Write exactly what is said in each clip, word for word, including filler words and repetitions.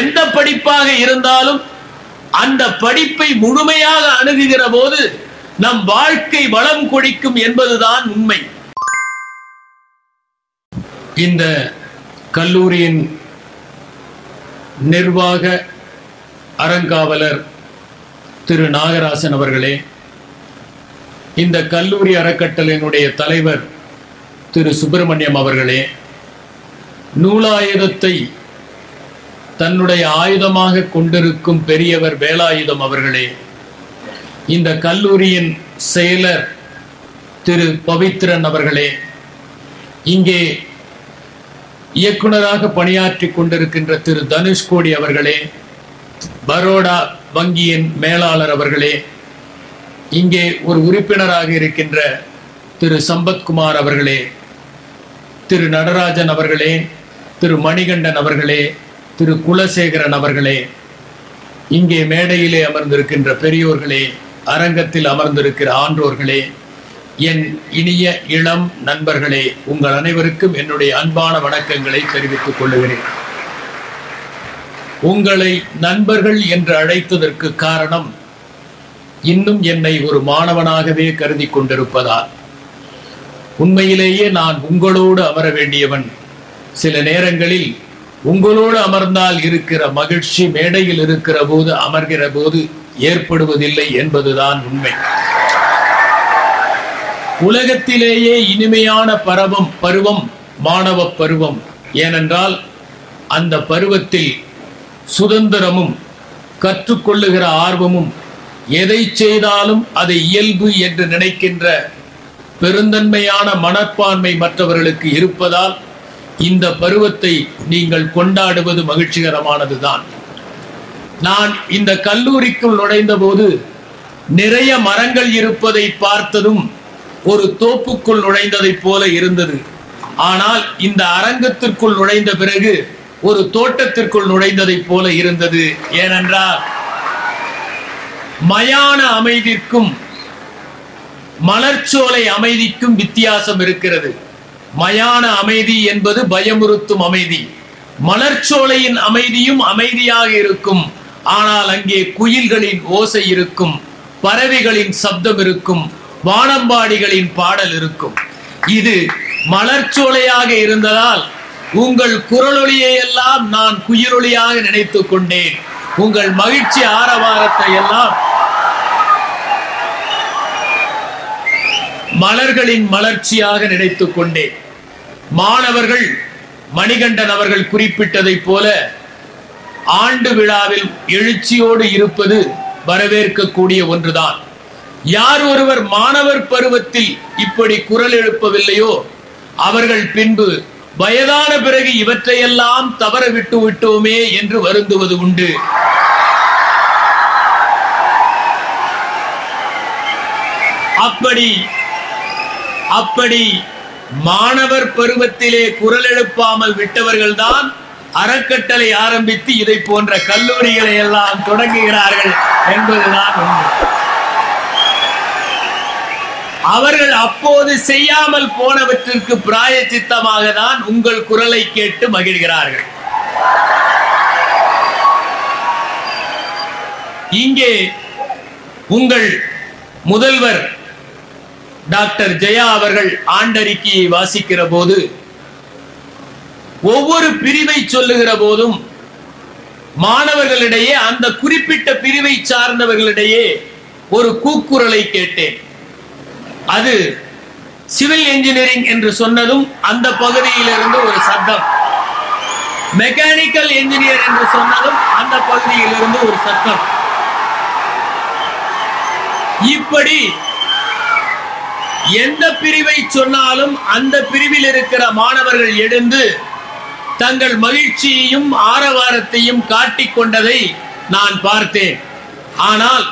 எந்த படிப்பாக இருந்தாலும் அந்த படிப்பை முழுமையாக அணுகுகிற போது நம் வாழ்க்கை வளம் கொடிக்கும் என்பதுதான் உண்மை. இந்த கல்லூரியின் நிர்வாக அறங்காவலர் திரு நாகராசன் அவர்களே, இந்த கல்லூரி அறக்கட்டளையினுடைய தலைவர் திரு சுப்பிரமணியம் அவர்களே, நூலாயுதத்தை தன்னுடைய ஆயுதமாக கொண்டிருக்கும் பெரியவர் வேலாயுதம் அவர்களே, இந்த கல்லூரியின் செயலர் திரு பவித்ரன் அவர்களே, இங்கே இயக்குநராக பணியாற்றி கொண்டிருக்கின்ற திரு தனுஷ்கோடி அவர்களே, பரோடா வங்கியின் மேலாளர் அவர்களே, இங்கே ஒரு உறுப்பினராக இருக்கின்ற திரு சம்பத்குமார் அவர்களே, திரு நடராஜன் அவர்களே, திரு மணிகண்டன் அவர்களே, திரு குலசேகரன் அவர்களே, இங்கே மேடையிலே அமர்ந்திருக்கின்ற பெரியோர்களே, அரங்கத்தில் அமர்ந்திருக்கிற ஆன்றோர்களே, என் இனிய இளம் நண்பர்களே, உங்கள் அனைவருக்கும் என்னுடைய அன்பான வணக்கங்களை தெரிவித்துக் கொள்கிறேன். உங்களை நண்பர்கள் என்று அழைத்ததற்கு காரணம், இன்னும் என்னை ஒரு மாணவனாகவே கருதி கொண்டிருப்பதால். உண்மையிலேயே நான் உங்களோடு அமர வேண்டியவன். சில நேரங்களில் உங்களோடு அமர்ந்தால் இருக்கிற மகிழ்ச்சி மேடையில் இருக்கிற போது அமர்கிற போது ஏற்படுவதில்லை என்பதுதான் உண்மை. உலகத்திலேயே இனிமையான பரவம் பருவம் மாணவ பருவம். ஏனென்றால் அந்த பருவத்தில் சுதந்திரமும் கற்றுக்கொள்ளுகிற ஆர்வமும், எதை செய்தாலும் அதை இயல்பு என்று நினைக்கின்ற பெருந்தன்மையான மனப்பான்மை மற்றவர்களுக்கு இருப்பதால் இந்த பருவத்தை நீங்கள் கொண்டாடுவது மகிழ்ச்சிகரமானதுதான். நான் இந்த கல்லூரிக்குள் நுழைந்த போது நிறைய மரங்கள் இருப்பதை பார்த்ததும் ஒரு தோப்புக்குள் நுழைந்ததை போல இருந்தது. ஆனால் இந்த அரங்கத்திற்குள் நுழைந்த பிறகு ஒரு தோட்டத்திற்குள் நுழைந்ததை போல இருந்தது. ஏனென்றால் மயான அமைதிக்கும் மலர்ச்சோலை அமைதிக்கும் வித்தியாசம் இருக்கிறது. மயான அமைதி என்பது பயமுறுத்தும் அமைதி. மலர்ச்சோலையின் அமைதியும் அமைதியாக இருக்கும், ஆனால் அங்கே குயில்களின் ஓசை இருக்கும், பறவைகளின் சப்தம் இருக்கும், வானம்பாடிகளின் பாடல் இருக்கும். இது மலர்ச்சோலையாக இருந்ததால் உங்கள் குரலொலியை எல்லாம் நான் குயிலொலியாக நினைத்து கொண்டேன். உங்கள் மகிழ்ச்சி ஆரவாரத்தை எல்லாம் மலர்களின் மலர்ச்சியாக நினைத்து கொண்டேன். மாணவர்கள் மணிகண்டன் அவர்கள் குறிப்பிட்டதை போல ஆண்டு விழாவில் எழுச்சியோடு இருப்பது வரவேற்கக்கூடிய ஒன்றுதான். யார் ஒருவர் மாணவர் பருவத்தில் இப்படி குரல் எழுப்பவில்லையோ அவர்கள் பின்பு வயதான பிறகு இவற்றையெல்லாம் தவற விட்டு விட்டோமே என்று வருந்துவது உண்டு. அப்படி அப்படி மாணவர் பருவத்திலே குரல் எழுப்பாமல் விட்டவர்கள்தான் அறக்கட்டளை ஆரம்பித்து இதை போன்ற கல்லூரிகளை எல்லாம் தொடங்குகிறார்கள் என்பதுதான் உண்மை. அவர்கள் அப்போது செய்யாமல் போனவற்றிற்கு பிராயச்சித்தமாக தான் உங்கள் குரலை கேட்டு மகிழ்கிறார்கள். இங்கே உங்கள் முதல்வர் டாக்டர் ஜெயா அவர்கள் ஆண்டறிக்கையை வாசிக்கிற போது ஒவ்வொரு பிரிவை சொல்லுகிற போதும் மாணவர்களிடையே, அந்த குறிப்பிட்ட பிரிவை சார்ந்தவர்களிடையே ஒரு கூக்குரலை கேட்டேன். அது சிவில் என்ஜினியரிங் என்று சொன்னதும் அந்த பகுதியிலிருந்து ஒரு சத்தம், மெக்கானிக்கல் என்ஜினியர் என்று சொன்னதும் அந்த பகுதியிலிருந்து ஒரு சத்தம். இப்படி எந்த பிரிவை சொன்னாலும் அந்த பிரிவில் இருக்கிற மாணவர்கள் எழுந்து தங்கள் மகிழ்ச்சியையும் ஆரவாரத்தையும் காட்டிக் கொண்டதை நான் பார்த்தேன். ஆனால்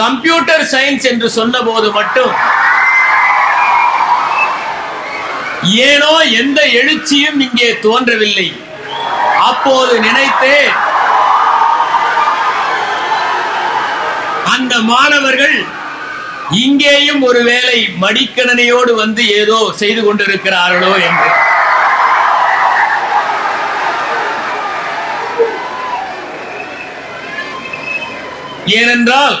கம்ப்யூட்டர் சயின்ஸ் என்று சொன்னபோது மட்டும் ஏனோ எந்த எழுச்சியும் இங்கே தோன்றவில்லை. அப்போது நினைத்தேன், அந்த மாணவர்கள் இங்கேயும் ஒருவேளை மடிக்கணினியோடு வந்து ஏதோ செய்து கொண்டிருக்கிறார்களோ என்று. ஏனென்றால்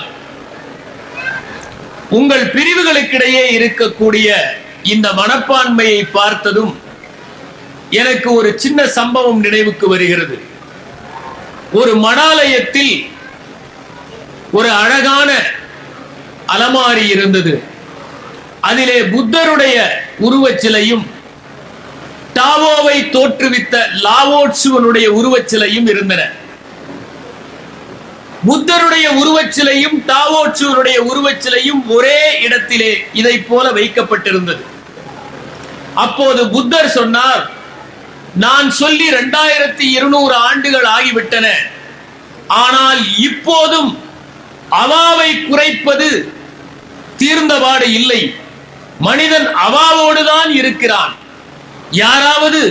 உங்கள் பிரிவுகளுக்கிடையே இருக்கக்கூடிய இந்த மனப்பான்மையை பார்த்ததும் எனக்கு ஒரு சின்ன சம்பவம் நினைவுக்கு வருகிறது. ஒரு மடாலயத்தில் ஒரு அழகான அலமாரி இருந்தது. அதிலே புத்தருடைய உருவச்சிலையும் டாவோவை தோற்றுவித்த லாவோட்சுவனுடைய உருவச்சிலையும் இருந்தன. புத்தருடைய உருவச்சிலையும் டாவோட்சுவனுடைய உருவச்சிலையும் ஒரே இடத்திலே இதை போல வைக்கப்பட்டிருந்தது. அப்போது புத்தர் சொன்னார், நான் சொல்லி இரண்டாயிரத்தி இருநூறு ஆண்டுகள் ஆகிவிட்டன, ஆனால் இப்போதும் அவாவை குறைப்பது தீர்ந்தபாடு இல்லை. மனிதன் அவாவோடுதான் இருக்கிறான். யாராவது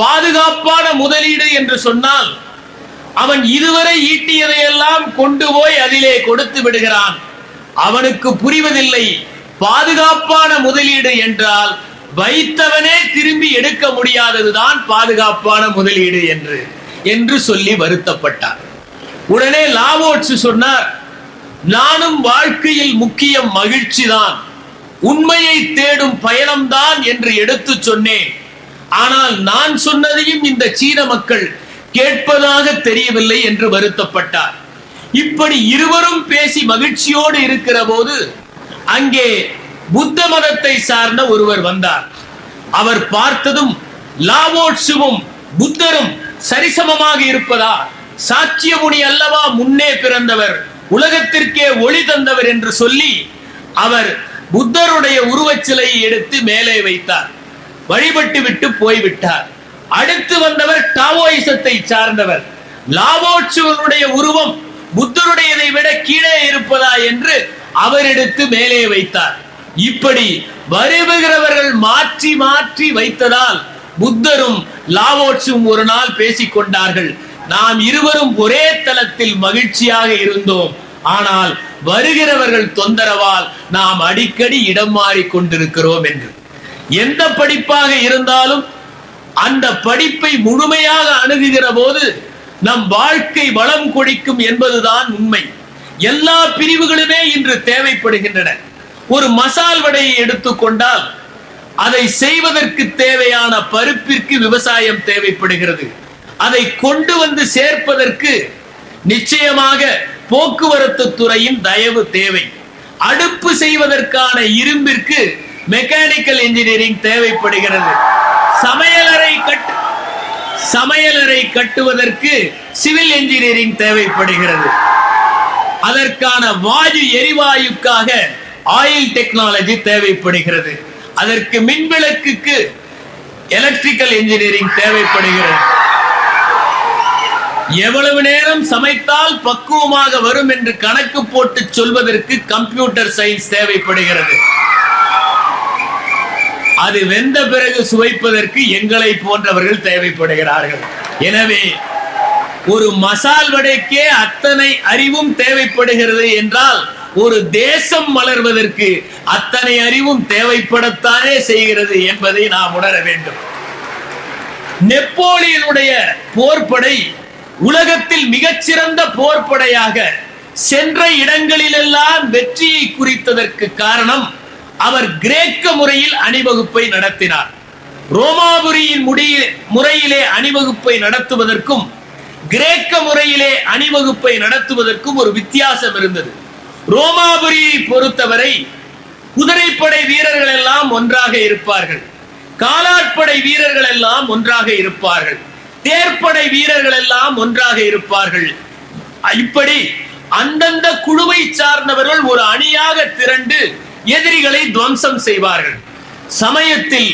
பாதுகாப்பான முதலீடு என்று சொன்னால் அவன் இதுவரை ஈட்டியதையெல்லாம் கொண்டு போய் அதிலே கொடுத்து விடுகிறான். அவனுக்கு புரிவதில்லை பாதுகாப்பான முதலீடு என்றால் வைத்தவனே திரும்பி எடுக்க முடியாததுதான் பாதுகாப்பான முதலீடு என்று என்று சொல்லி வருத்தப்பட்டார். உடனே லாவோட்சு சொன்னார், நானும் வாழ்க்கையில் முக்கிய மகிழ்ச்சி தான், உண்மையை தேடும் பயணம்தான் என்று எடுத்து சொன்னேன். ஆனால் நான் சொன்னதையும் இந்த சீன மக்கள் கேட்பதாக தெரியவில்லை என்று வருத்தப்பட்டார். இப்படி இருவரும் பேசி மகிழ்ச்சியோடு இருக்கிற போது அங்கே புத்த மதத்தை சார்ந்த ஒருவர் வந்தார். அவர் பார்த்ததும் லாவோட்சுவும் புத்தரும் சரிசமமாக இருப்பதா, சாட்சியமுனி அல்லவா முன்னே பிறந்தவர், உலகத்திற்கே ஒளி தந்தவர் என்று சொல்லி அவர் புத்தருடைய உருவச்சிலையை எடுத்து மேலே வைத்தார். வழிபட்டு விட்டு போய்விட்டார். அடுத்து வந்தவர் டாவோயிசத்தை சார்ந்தவர். லாவோட்சுவனுடைய உருவம் புத்தருடையதை விட கீழே இருப்பதா என்று அவர் எடுத்து மேலே வைத்தார். இப்படி வருகிறவர்கள் மாற்றி மாற்றி வைத்ததால் புத்தரும் லாவோட்சுவும் ஒரு நாள் பேசிக்கொண்டார்கள். நாம் இருவரும் ஒரே தளத்தில் மகிழ்ச்சியாக இருந்தோம், ஆனால் வருகிறவர்கள் தொந்தரவால் நாம் அடிக்கடி இடம் மாறிக்கொண்டிருக்கிறோம் என்று. எந்த படிப்பாக இருந்தாலும் அந்த படிப்பை முழுமையாக அணுகுகிற போது நம் வாழ்க்கை வளம் கொடிக்கும் என்பதுதான் உண்மை. எல்லா பிரிவுகளுமே இன்று தேவைப்படுகின்றன. ஒரு மசால் வடையை எடுத்துக்கொண்டால் அதை செய்வதற்கு தேவையான பருப்பிற்கு விவசாயம் தேவைப்படுகிறது. அதை கொண்டு வந்து சேர்ப்பதற்கு நிச்சயமாக போக்குவரத்து துறையின் தயவு தேவை. அடுப்பு செய்வதற்கான இரும்பிற்கு மெக்கானிக்கல் இன்ஜினியரிங் தேவைப்படுகிறது. சமையலறை கட்டு சமையலறை கட்டுவதற்கு சிவில் இன்ஜினியரிங் தேவைப்படுகிறது. அதற்கான வாயு எரிவாயுக்காக ஆயில் டெக்னாலஜி தேவைப்படுகிறது. அதற்கு மின்விளக்குக்கு எலக்ட்ரிக்கல் இன்ஜினியரிங் தேவைப்படுகிறது. எவ்வளவு நேரம் சமைத்தால் பக்குவமாக வரும் என்று கணக்கு போட்டு சொல்வதற்கு கம்ப்யூட்டர் சயின்ஸ் தேவைப்படுகிறது. அது வெந்த பிறகு சுவைப்பதற்கு எங்களை போன்றவர்கள் தேவைப்படுகிறார்கள். எனவே ஒரு மசால் வடைக்கே அத்தனை அறிவும் தேவைப்படுகிறது என்றால் ஒரு தேசம் மலர்வதற்கு அத்தனை அறிவும் தேவைப்படத்தானே செய்கிறது என்பதை நாம் உணர வேண்டும். நெப்போலியனுடைய போர்படை உலகத்தில் மிகச்சிறந்த போர்படையாக சென்ற இடங்களிலெல்லாம் வெற்றியை குறித்ததற்கு காரணம், அவர் கிரேக்க முறையில் அணிவகுப்பை நடத்தினார். ரோமாபுரியின் முடிய முறையிலே அணிவகுப்பை நடத்துவதற்கும் கிரேக்க முறையிலே அணிவகுப்பை நடத்துவதற்கும் ஒரு வித்தியாசம் இருந்தது. ரோமாபுரியை பொறுத்தவரை குதிரைப்படை வீரர்கள் எல்லாம் ஒன்றாக இருப்பார்கள், காலாட்படை வீரர்கள் எல்லாம் ஒன்றாக இருப்பார்கள், தேர்ப்படை வீரர்கள் எல்லாம் ஒன்றாக இருப்பார்கள். இப்படி அந்தந்த குழுவை சார்ந்தவர்கள் ஒரு அணியாக திரண்டு எதிரிகளை துவம்சம் செய்வார்கள். சமயத்தில்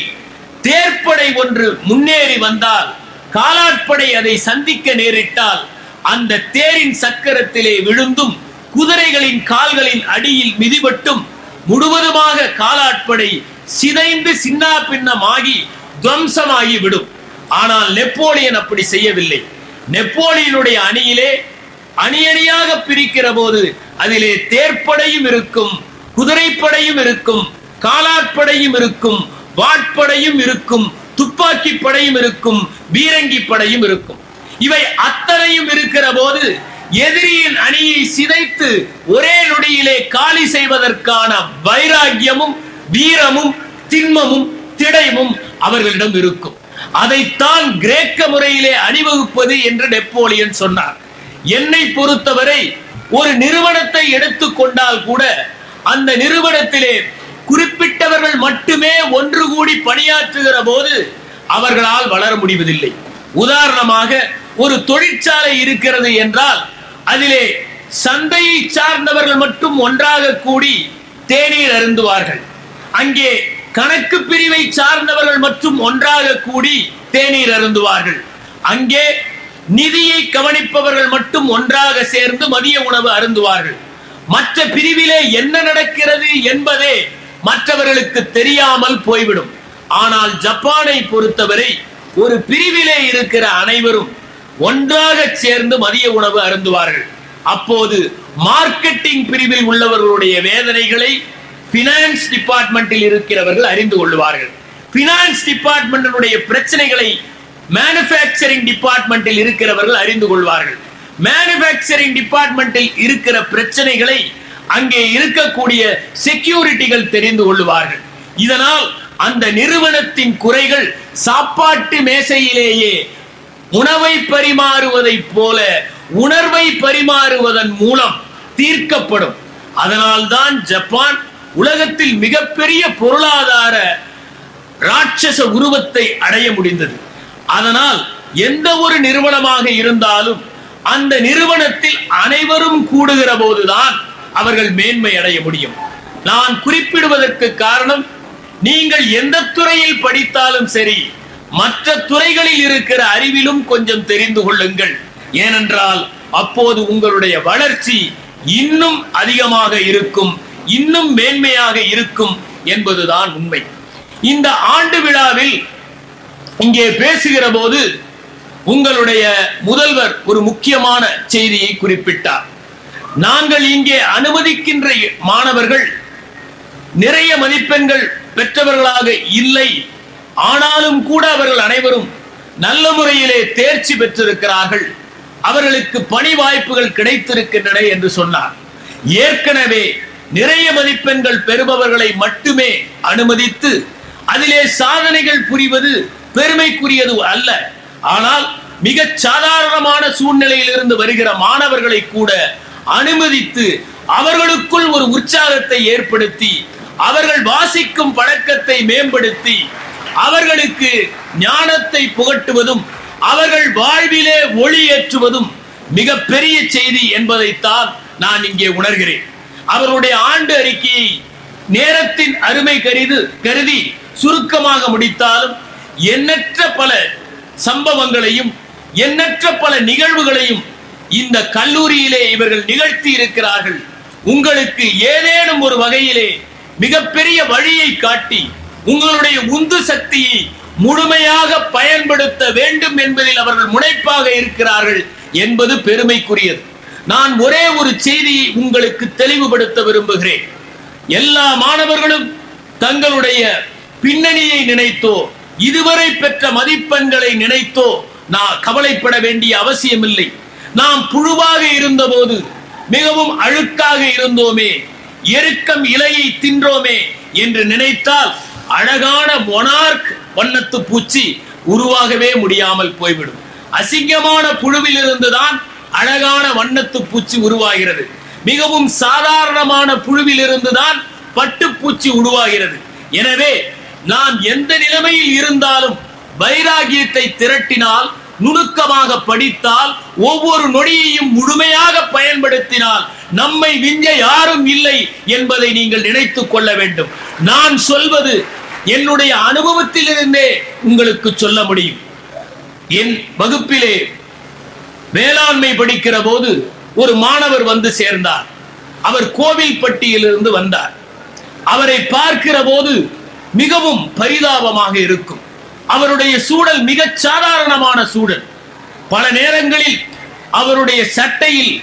தேர்ப்படை ஒன்று முன்னேறி வந்தால், காலாட்படை அதை சந்திக்க நேரிட்டால், அந்த தேரின் சக்கரத்திலே விழுந்தும் குதிரைகளின் கால்களின் அடியில் மிதிபட்டும் முழுவதுமாக காலாட்படை சிதைந்து சின்ன பின்னமாகி துவம்சமாகி விடும். ஆனால் நெப்போலியன் அப்படி செய்யவில்லை. நெப்போலியனுடைய அணியிலே அணி அணியாக பிரிக்கிற போது அதிலே தேர்ப்படையும் இருக்கும், குதிரைப்படையும் இருக்கும், காலாட்படையும் இருக்கும், வாட்படையும் இருக்கும், துப்பாக்கி படையும் இருக்கும், பீரங்கி படையும் இருக்கும். இவை அத்தனையும் இருக்கிற போது எதிரியின் அணியை சிதைத்து ஒரே நொடியிலே காலி செய்வதற்கான வைராக்கியமும் வீரமும் திண்மமும் திடைமும் அவர்களிடம் இருக்கும். அதைத்தான் கிரேக்க முறையிலே அணிவகுப்பது என்று நெப்போலியன் சொன்னார். என்னை பொறுத்தவரை ஒரு நிறுவனத்தை எடுத்து கொண்டால் கூட அந்த நிறுவனத்திலே குறிப்பிட்டவர்கள் மட்டுமே ஒன்று கூடி பணியாற்றுகிற போது அவர்களால் வளர முடிவதில்லை. உதாரணமாக ஒரு தொழிற்சாலை இருக்கிறது என்றால் அதிலே சந்தையை சார்ந்தவர்கள் மட்டும் ஒன்றாக கூடி தேநீர் அருந்துவார்கள். அங்கே கணக்கு பிரிவை சார்ந்தவர்கள் மற்றும் ஒன்றாக கூடி தேநீர் அருந்துவார்கள். அங்கே நிதியை கவனிப்பவர்கள் மட்டும் ஒன்றாக சேர்ந்து மதிய உணவு அருந்துவார்கள். மற்ற பிரிவிலே என்ன நடக்கிறது என்பதே மற்றவர்களுக்கு தெரியாமல் போய்விடும். ஆனால் ஜப்பானை பொறுத்தவரை ஒரு பிரிவிலே இருக்கிற அனைவரும் ஒன்றாக சேர்ந்து மதிய உணவு அருந்துவார்கள். அப்போது மார்க்கெட்டிங் பிரிவில் உள்ளவர்களுடைய வேதனைகளை பினான்ஸ் டிபார்ட்மெண்டில் இருக்கிறவர்கள் அறிந்து கொள்வார்கள். பினான்ஸ் டிபார்ட்மெண்டினுடைய பிரச்சனைகளை மேனுஃபேக்சரிங் டிபார்ட்மெண்டில் இருக்கிறவர்கள் அறிந்து கொள்வார்கள். மேனுஃபேக்சரிங் டிபார்ட்மெண்டில் இருக்கிற பிரச்சனைகளை அங்கே இருக்கக்கூடிய செக்யூரிட்டிகள் தெரிந்து கொள்வார்கள். இதனால் அந்த நிறுவனத்தின் குறைகள் சாப்பாட்டு மேசையிலேயே உணவை பரிமாறுவதை போல உணர்வை பரிமாறுவதன் மூலம் தீர்க்கப்படும். அதனால்தான் ஜப்பான் உலகத்தில் மிகப்பெரிய பொருளாதார ராட்சச உருவத்தை அடைய முடிந்தது. அதனால் எந்த ஒரு நிறுவனமாக இருந்தாலும் அந்த நிறுவனத்தில் அனைவரும் கூடுகிற போதுதான் அவர்கள் மேன்மை அடைய முடியும். நான் குறிப்பிடுவதற்கு காரணம், நீங்கள் எந்த துறையில் படித்தாலும் சரி, மற்ற துறைகளில் இருக்கிற அறிவிலும் கொஞ்சம் தெரிந்து கொள்ளுங்கள். ஏனென்றால் அப்போது உங்களுடைய வளர்ச்சி இன்னும் அதிகமாக இருக்கும், இன்னும் மேன்மையாக இருக்கும் என்பதுதான் உண்மை. இந்த ஆண்டு விழாவில் இங்கே பேசுகிற போது உங்களுடைய முதல்வர் ஒரு முக்கியமான செய்தியை குறிப்பிட்டார். நாங்கள் இங்கே அனுமதிக்கின்ற மாணவர்கள் நிறைய மதிப்பெண்கள் பெற்றவர்களாக இல்லை, ஆனாலும் கூட அவர்கள் அனைவரும் நல்ல முறையிலே தேர்ச்சி பெற்றிருக்கிறார்கள், அவர்களுக்கு பணி வாய்ப்புகள் கிடைத்திருக்கின்றன என்று சொன்னார். ஏற்கனவே நிறைய மதிப்பெண்கள் பெறுபவர்களை மட்டுமே அனுமதித்து அதிலே சாதனைகள் புரிவது பெருமைக்குரியது அல்ல. ஆனால் மிக சாதாரணமான சூழ்நிலையிலிருந்து வருகிற மாணவர்களை கூட அனுமதித்து அவர்களுக்குள் ஒரு உற்சாகத்தை ஏற்படுத்தி அவர்கள் வாசிக்கும் பழக்கத்தை மேம்படுத்தி அவர்களுக்கு ஞானத்தை புகட்டுவதும் அவர்கள் வாழ்விலே ஒளியேற்றுவதும் மிகப்பெரிய செய்தி என்பதைத்தான் நான் இங்கே உணர்கிறேன். அவருடைய ஆண்டு அறிக்கையை நேரத்தின் அருமை கருது கருதி சுருக்கமாக முடித்தாலும் எண்ணற்ற பல சம்பவங்களையும் எண்ணற்ற பல நிகழ்வுகளையும் இந்த கல்லூரியிலே இவர்கள் நிகழ்த்தி இருக்கிறார்கள். உங்களுக்கு ஏதேனும் ஒரு வகையிலே மிகப்பெரிய வழியை காட்டி உங்களுடைய உந்து சக்தியை முழுமையாக பயன்படுத்த வேண்டும் என்பதில் அவர்கள் முனைப்பாக இருக்கிறார்கள் என்பது பெருமைக்குரியது. நான் ஒரே ஒரு செய்தியை உங்களுக்கு தெளிவுபடுத்த விரும்புகிறேன். எல்லா மாணவர்களும் தங்களுடைய பின்னணியை நினைத்தோ இதுவரை பெற்ற மதிப்பெண்களை நினைத்தோ நான் கவலைப்பட வேண்டிய அவசியமில்லை. நாம் புழுவாக இருந்தபோது மிகவும் அழுக்காக இருந்தோமே, எருக்கம் இலையை தின்றோமே என்று நினைத்தால் அழகான மொனார்க் வண்ணத்து பூச்சி உருவாகவே முடியாமல் போய்விடும். அசிங்கமான புழுவில் இருந்துதான் அழகான வண்ணத்து பூச்சி உருவாகிறது. மிகவும் சாதாரணமான புழுவில் இருந்துதான் பட்டுப்பூச்சி உருவாகிறது. எனவே நாம் எந்த நிலைமையில் இருந்தாலும் வைராகியத்தை திரட்டினால், நுணுக்கமாக படித்தால், ஒவ்வொரு நொடியையும் முழுமையாக பயன்படுத்தினால் நம்மை விஞ்ச யாரும் இல்லை என்பதை நீங்கள் நினைத்துக் கொள்ள வேண்டும். நான் சொல்வது என்னுடைய அனுபவத்திலிருந்தே உங்களுக்கு சொல்ல முடியும். என் வகுப்பிலே வேளாண்மை படிக்கிற போது ஒரு மாணவர் வந்து சேர்ந்தார். அவர் கோவில்பட்டியிலிருந்து வந்தார். அவரை பார்க்கிற போது மிகவும் பரிதாபமாக இருக்கும். அவருடைய சூழல் மிக சாதாரணமான சூழல். பல நேரங்களில் அவருடைய சட்டையில்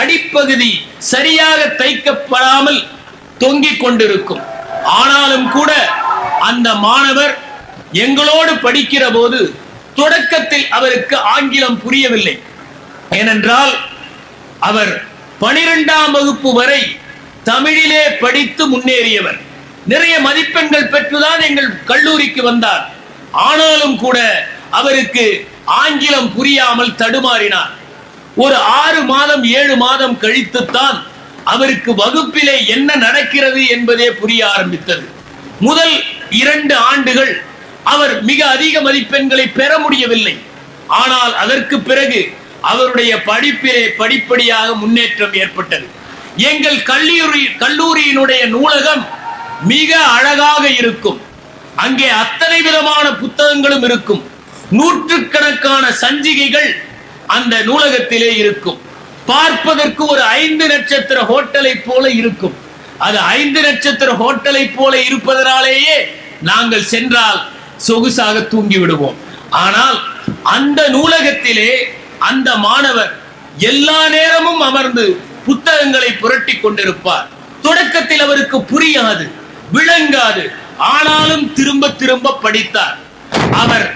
அடிப்பகுதி சரியாக தைக்கப்படாமல் தொங்கிக் கொண்டிருக்கும். ஆனாலும் கூட அந்த மாணவர் எங்களோடு படிக்கிற போது தொடக்கத்தில் அவருக்கு ஆங்கிலம் புரியவில்லை. ஏனென்றால் அவர் பனிரெண்டாம் வகுப்பு வரை தமிழிலே படித்து முன்னேறியவர். நிறைய மதிப்பெண்கள் பெற்றுதான் எங்கள் கல்லூரிக்கு வந்தார். ஆனாலும் கூட அவருக்கு ஆங்கிலம் புரியாமல் தடுமாறினார். ஒரு ஆறு மாதம் ஏழு மாதம் கழித்துத்தான் அவருக்கு வகுப்பிலே என்ன நடக்கிறது என்பதே புரிய ஆரம்பித்தது. முதல் இரண்டு ஆண்டுகள் அவர் மிக அதிக மதிப்பெண்களை பெற முடியவில்லை. ஆனால் அதற்கு பிறகு அவருடைய படிப்பிலே படிப்படியாக முன்னேற்றம் ஏற்பட்டது. எங்கள் கல்லூரி கல்லூரியினுடைய நூலகம் மிக அழகாக இருக்கும். அங்கே அத்தனை விதமான புத்தகங்களும் இருக்கும். நூற்றுக்கணக்கான சஞ்சிகைகள் அந்த நூலகத்திலே இருக்கும். பார்ப்பதற்கு ஒரு ஐந்து நட்சத்திர ஹோட்டலை போல இருக்கும். அது ஐந்து நட்சத்திர ஹோட்டலை போல இருப்பதனாலேயே நாங்கள் சென்றால் சொகுசாக தூங்கி விடுவோம். ஆனால் அந்த நூலகத்திலே அந்த மாணவர் எல்லா நேரமும் அமர்ந்து புத்தகங்களை புரட்டி கொண்டிருப்பார். தொடக்கத்தில் அவருக்கு புரியாது, விளங்காது. ஆனாலும் திரும்ப திரும்ப படித்தார். அவர்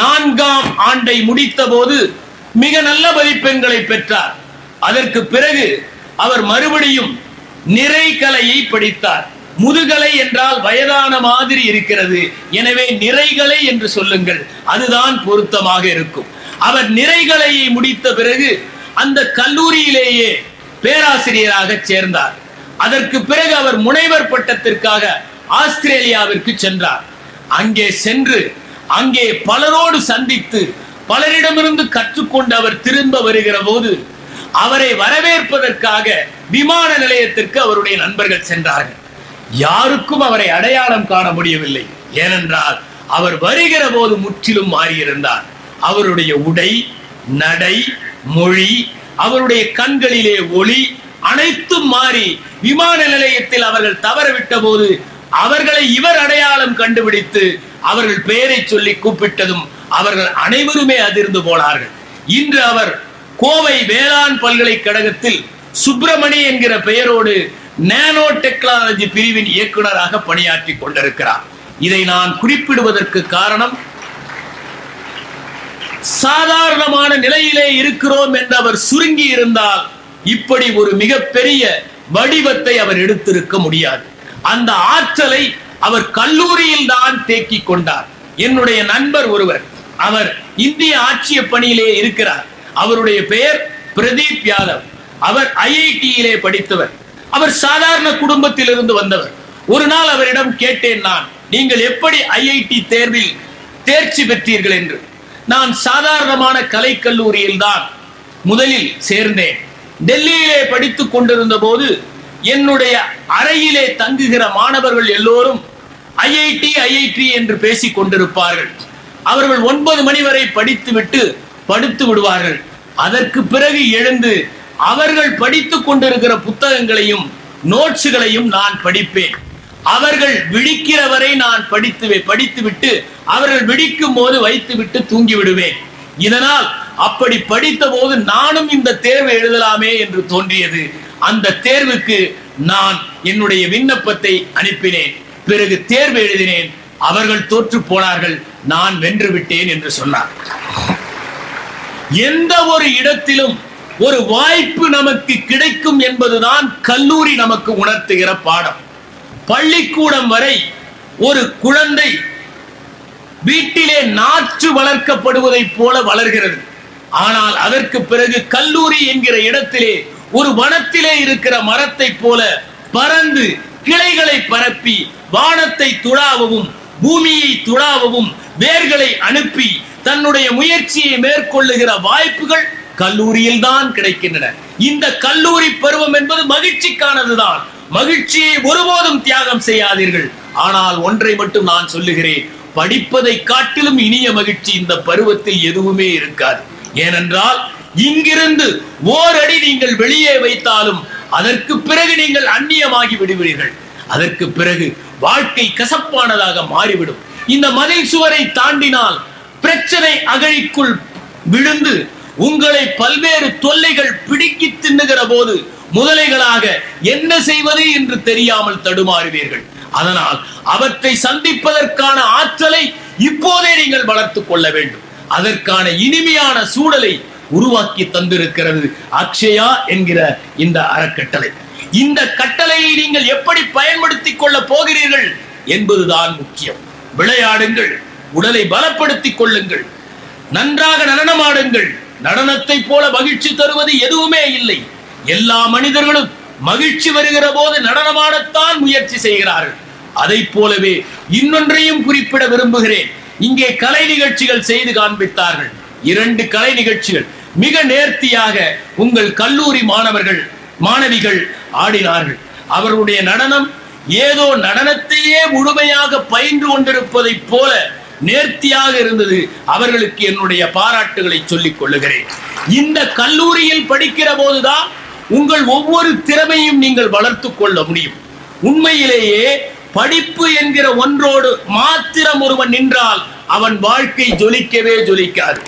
நான்காம் ஆண்டை முடித்த போது மிக நல்ல மதிப்பெண்களை பெற்றார். அதற்கு பிறகு அவர் மறுபடியும் நிறைகலையை படித்தார். முதுகலை என்றால் வயதான மாதிரி இருக்கிறது, எனவே நிறைகலை என்று சொல்லுங்கள், அதுதான் பொருத்தமாக இருக்கும். அவர் நிறைகலையை முடித்த பிறகு அந்த கல்லூரியிலேயே பேராசிரியராக சேர்ந்தார். அதற்கு பிறகு அவர் முனைவர் பட்டத்திற்காக ஆஸ்திரேலியாவிற்கு சென்றார். அங்கே சென்று அங்கே பலரோடு சந்தித்து பலரிடமிருந்து கற்றுக்கொண்டு அவர் திரும்ப வருகிற போது அவரை வரவேற்பதற்காக விமான நிலையத்திற்கு அவருடைய நண்பர்கள் சென்றார்கள். யாருக்கும் அவரை அடையாளம் காண முடியவில்லை. ஏனென்றால் அவர் வருகிற போது முற்றிலும் மாறியிருந்தார். அவருடைய உடை, நடை, மொழி, அவருடைய கண்களிலே ஒளி அனைத்தும் மாறி விமான நிலையத்தில் அவர்கள் தவறவிட்ட போது அவர்களை இவர் அடையாளம் கண்டுபிடித்து அவர்கள் பெயரை சொல்லி கூப்பிட்டதும் அவர்கள் அனைவருமே அதிர்ந்து போனார்கள். இன்று அவர் கோவை வேளாண் பல்கலைக்கழகத்தில் சுப்பிரமணி என்கிற பெயரோடு நானோ டெக்னாலஜி பிரிவின் இயக்குநராக பணியாற்றி கொண்டிருக்கிறார். இதை நான் குறிப்பிடுவதற்கு காரணம், சாதாரணமான நிலையிலே இருக்கிறோம் என்று அவர் சுருங்கி இருந்தால் இப்படி ஒரு மிகப்பெரிய வடிவத்தை அவர் எடுத்திருக்க முடியாது. அந்த ஆற்றலை அவர் கல்லூரியில் தான் தேக்கி கொண்டார். என்னுடைய நண்பர் ஒருவர், அவர் இந்திய ஆட்சிய பணியிலே இருக்கிறார். அவருடைய பெயர் பிரதீப் யாதவ். அவர் ஐஐடியிலே படித்தவர். அவர் சாதாரண குடும்பத்தில் இருந்து வந்தவர். ஒரு நாள் அவரிடம் கேட்டேன், நான் நீங்கள் எப்படி ஐஐடி தேர்வில் தேர்ச்சி பெற்றீர்கள் என்று. நான் சாதாரணமான கலைக்கல்லூரியில் தான் முதலில் சேர்ந்தேன். டெல்லியிலே படித்து கொண்டிருந்த போது என்னுடைய அறையிலே தங்குகிற மாணவர்கள் எல்லோரும் ஐஐடி ஐஐடி என்று பேசிக் கொண்டிருப்பார்கள். அவர்கள் ஒன்பது மணி வரை படித்துவிட்டு படுத்து விடுவார்கள். அதற்கு பிறகு எழுந்து அவர்கள் படித்து கொண்டிருக்கிற புத்தகங்களையும் நோட்ஸுகளையும் நான் படிப்பேன். அவர்கள் விழிக்கிற வரை நான் படித்து படித்துவிட்டு அவர்கள் விழிக்கும் போது வைத்துவிட்டு தூங்கி விடுவேன். இதனால் அப்படி படித்த போது நானும் இந்த தேர்வு எழுதலாமே என்று தோன்றியது. அந்த தேர்வுக்கு நான் என்னுடைய விண்ணப்பத்தை அனுப்பினேன். பிறகு தேர்வு எழுதினேன். அவர்கள் தோற்று போனார்கள், நான் வென்று விட்டேன் என்று சொன்னார். எந்த ஒரு இடத்திலும் ஒரு வாய்ப்பு நமக்கு கிடைக்கும் என்பதுதான் கல்லூரி நமக்கு உணர்த்துகிற பாடம். பள்ளிக்கூடம் வரை ஒரு குழந்தை வீட்டிலே நாற்று வளர்க்கப்படுவதை போல வளர்கிறது. ஆனால் அதற்கு பிறகு கல்லூரி என்கிற இடத்திலே ஒரு வனத்திலே இருக்கிற மரத்தை போல பறந்து கிளைகளை பரப்பி வானத்தை துழாவவும் பூமியை துழாவவும் வேர்களை அனுப்பி தன்னுடைய முயற்சியை மேற்கொள்ளுகிற வாய்ப்புகள் கல்லூரியில் தான் கிடைக்கின்றன. இந்த கல்லூரி பருவம் என்பது மகிழ்ச்சிக்கானதுதான். மகிழ்ச்சியை ஒருபோதும் தியாகம் செய்யாதீர்கள். ஆனால் ஒன்றை மட்டும் நான் சொல்லுகிறேன், படிப்பதை காட்டிலும் இனிய மகிழ்ச்சி இந்த பருவத்தில் எதுவுமே இருக்காது. ஏனென்றால் இங்கிருந்து ஓரடி நீங்கள் வெளியே வைத்தாலும் அதற்கு பிறகு நீங்கள் அந்நியமாகி விடுவீர்கள். அதற்கு பிறகு வாழ்க்கை கசப்பானதாக மாறிவிடும். இந்த மதில் சுவரை தாண்டினால் பிரச்சனை அகழிக்குள் விழுந்து உங்களை பல்வேறு தொல்லைகள் பிடிக்கி தின்னுகிற போது முதலைகளாக என்ன செய்வது என்று தெரியாமல் தடுமாறுவீர்கள். அதனால் அவற்றை சந்திப்பதற்கான ஆற்றலை இப்போதே நீங்கள் வளர்த்துக் கொள்ள வேண்டும். அதற்கான இனிமையான சூழலை உருவாக்கி தந்திருக்கிறது அக்ஷயா என்கிற இந்த அறக்கட்டளை. இந்த கட்டளையை நீங்கள் எப்படி பயன்படுத்திக் கொள்ள போகிறீர்கள் என்பதுதான் முக்கியம். விளையாடுங்கள், உடலை பலப்படுத்திக் கொள்ளுங்கள், நன்றாக நடனமாடுங்கள். நடனத்தை போல மகிழ்ச்சி தருவது எதுவுமே இல்லை. எல்லா மனிதர்களும் மகிழ்ச்சி வருகிற போது நடனமாடத்தான் முயற்சி செய்கிறார்கள். அதை போலவே இன்னொன்றையும் குறிப்பிட விரும்புகிறேன். இங்கே கலை நிகழ்ச்சிகள் செய்து காண்பித்தார்கள். இரண்டு கலை நிகழ்ச்சிகள் மிக நேர்த்தியாக உங்கள் கல்லூரி மாணவர்கள் மாணவிகள் ஆடினார்கள். அவர்களுடைய நடனம் ஏதோ நடனத்தையே முழுமையாக பயின்று கொண்டிருப்பதை போல நேர்த்தியாக இருந்தது. அவர்களுக்கு என்னுடைய பாராட்டுகளை சொல்லிக் கொள்ளுகிறேன். இந்த கல்லூரியில் படிக்கிற போதுதான் உங்கள் ஒவ்வொரு திறமையும் நீங்கள் வளர்த்து கொள்ள முடியும். உண்மையிலேயே படிப்பு என்கிற ஒன்றோடு மாத்திரம் ஒருவன் நின்றால் அவன் வாழ்க்கை ஜொலிக்கவே ஜொலிக்காது.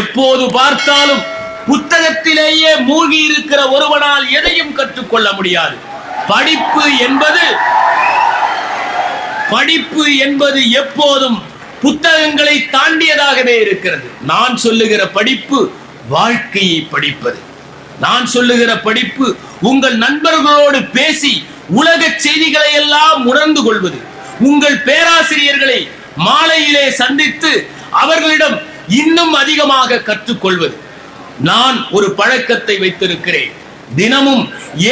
எப்போது பார்த்தாலும் புத்தகத்திலேயே மூழ்கி இருக்கிற ஒருவனால் எதையும் கற்றுக்கொள்ள முடியாது. படிப்பு என்பது படிப்பு என்பது எப்போதும் புத்தகங்களை தாண்டியதாகவே இருக்கிறது. நான் சொல்லுகிற படிப்பு வாழ்க்கையை படிப்பது. நான் சொல்லுகிற படிப்பு உங்கள் நண்பர்களோடு பேசி உலக செய்திகளை எல்லாம் உணர்ந்து கொள்வது. உங்கள் பேராசிரியர்களை மாலையிலே சந்தித்து அவர்களிடம் இன்னும் அதிகமாக கற்றுக்கொள்வது. நான் ஒரு பழக்கத்தை வைத்திருக்கிறேன். தினமும்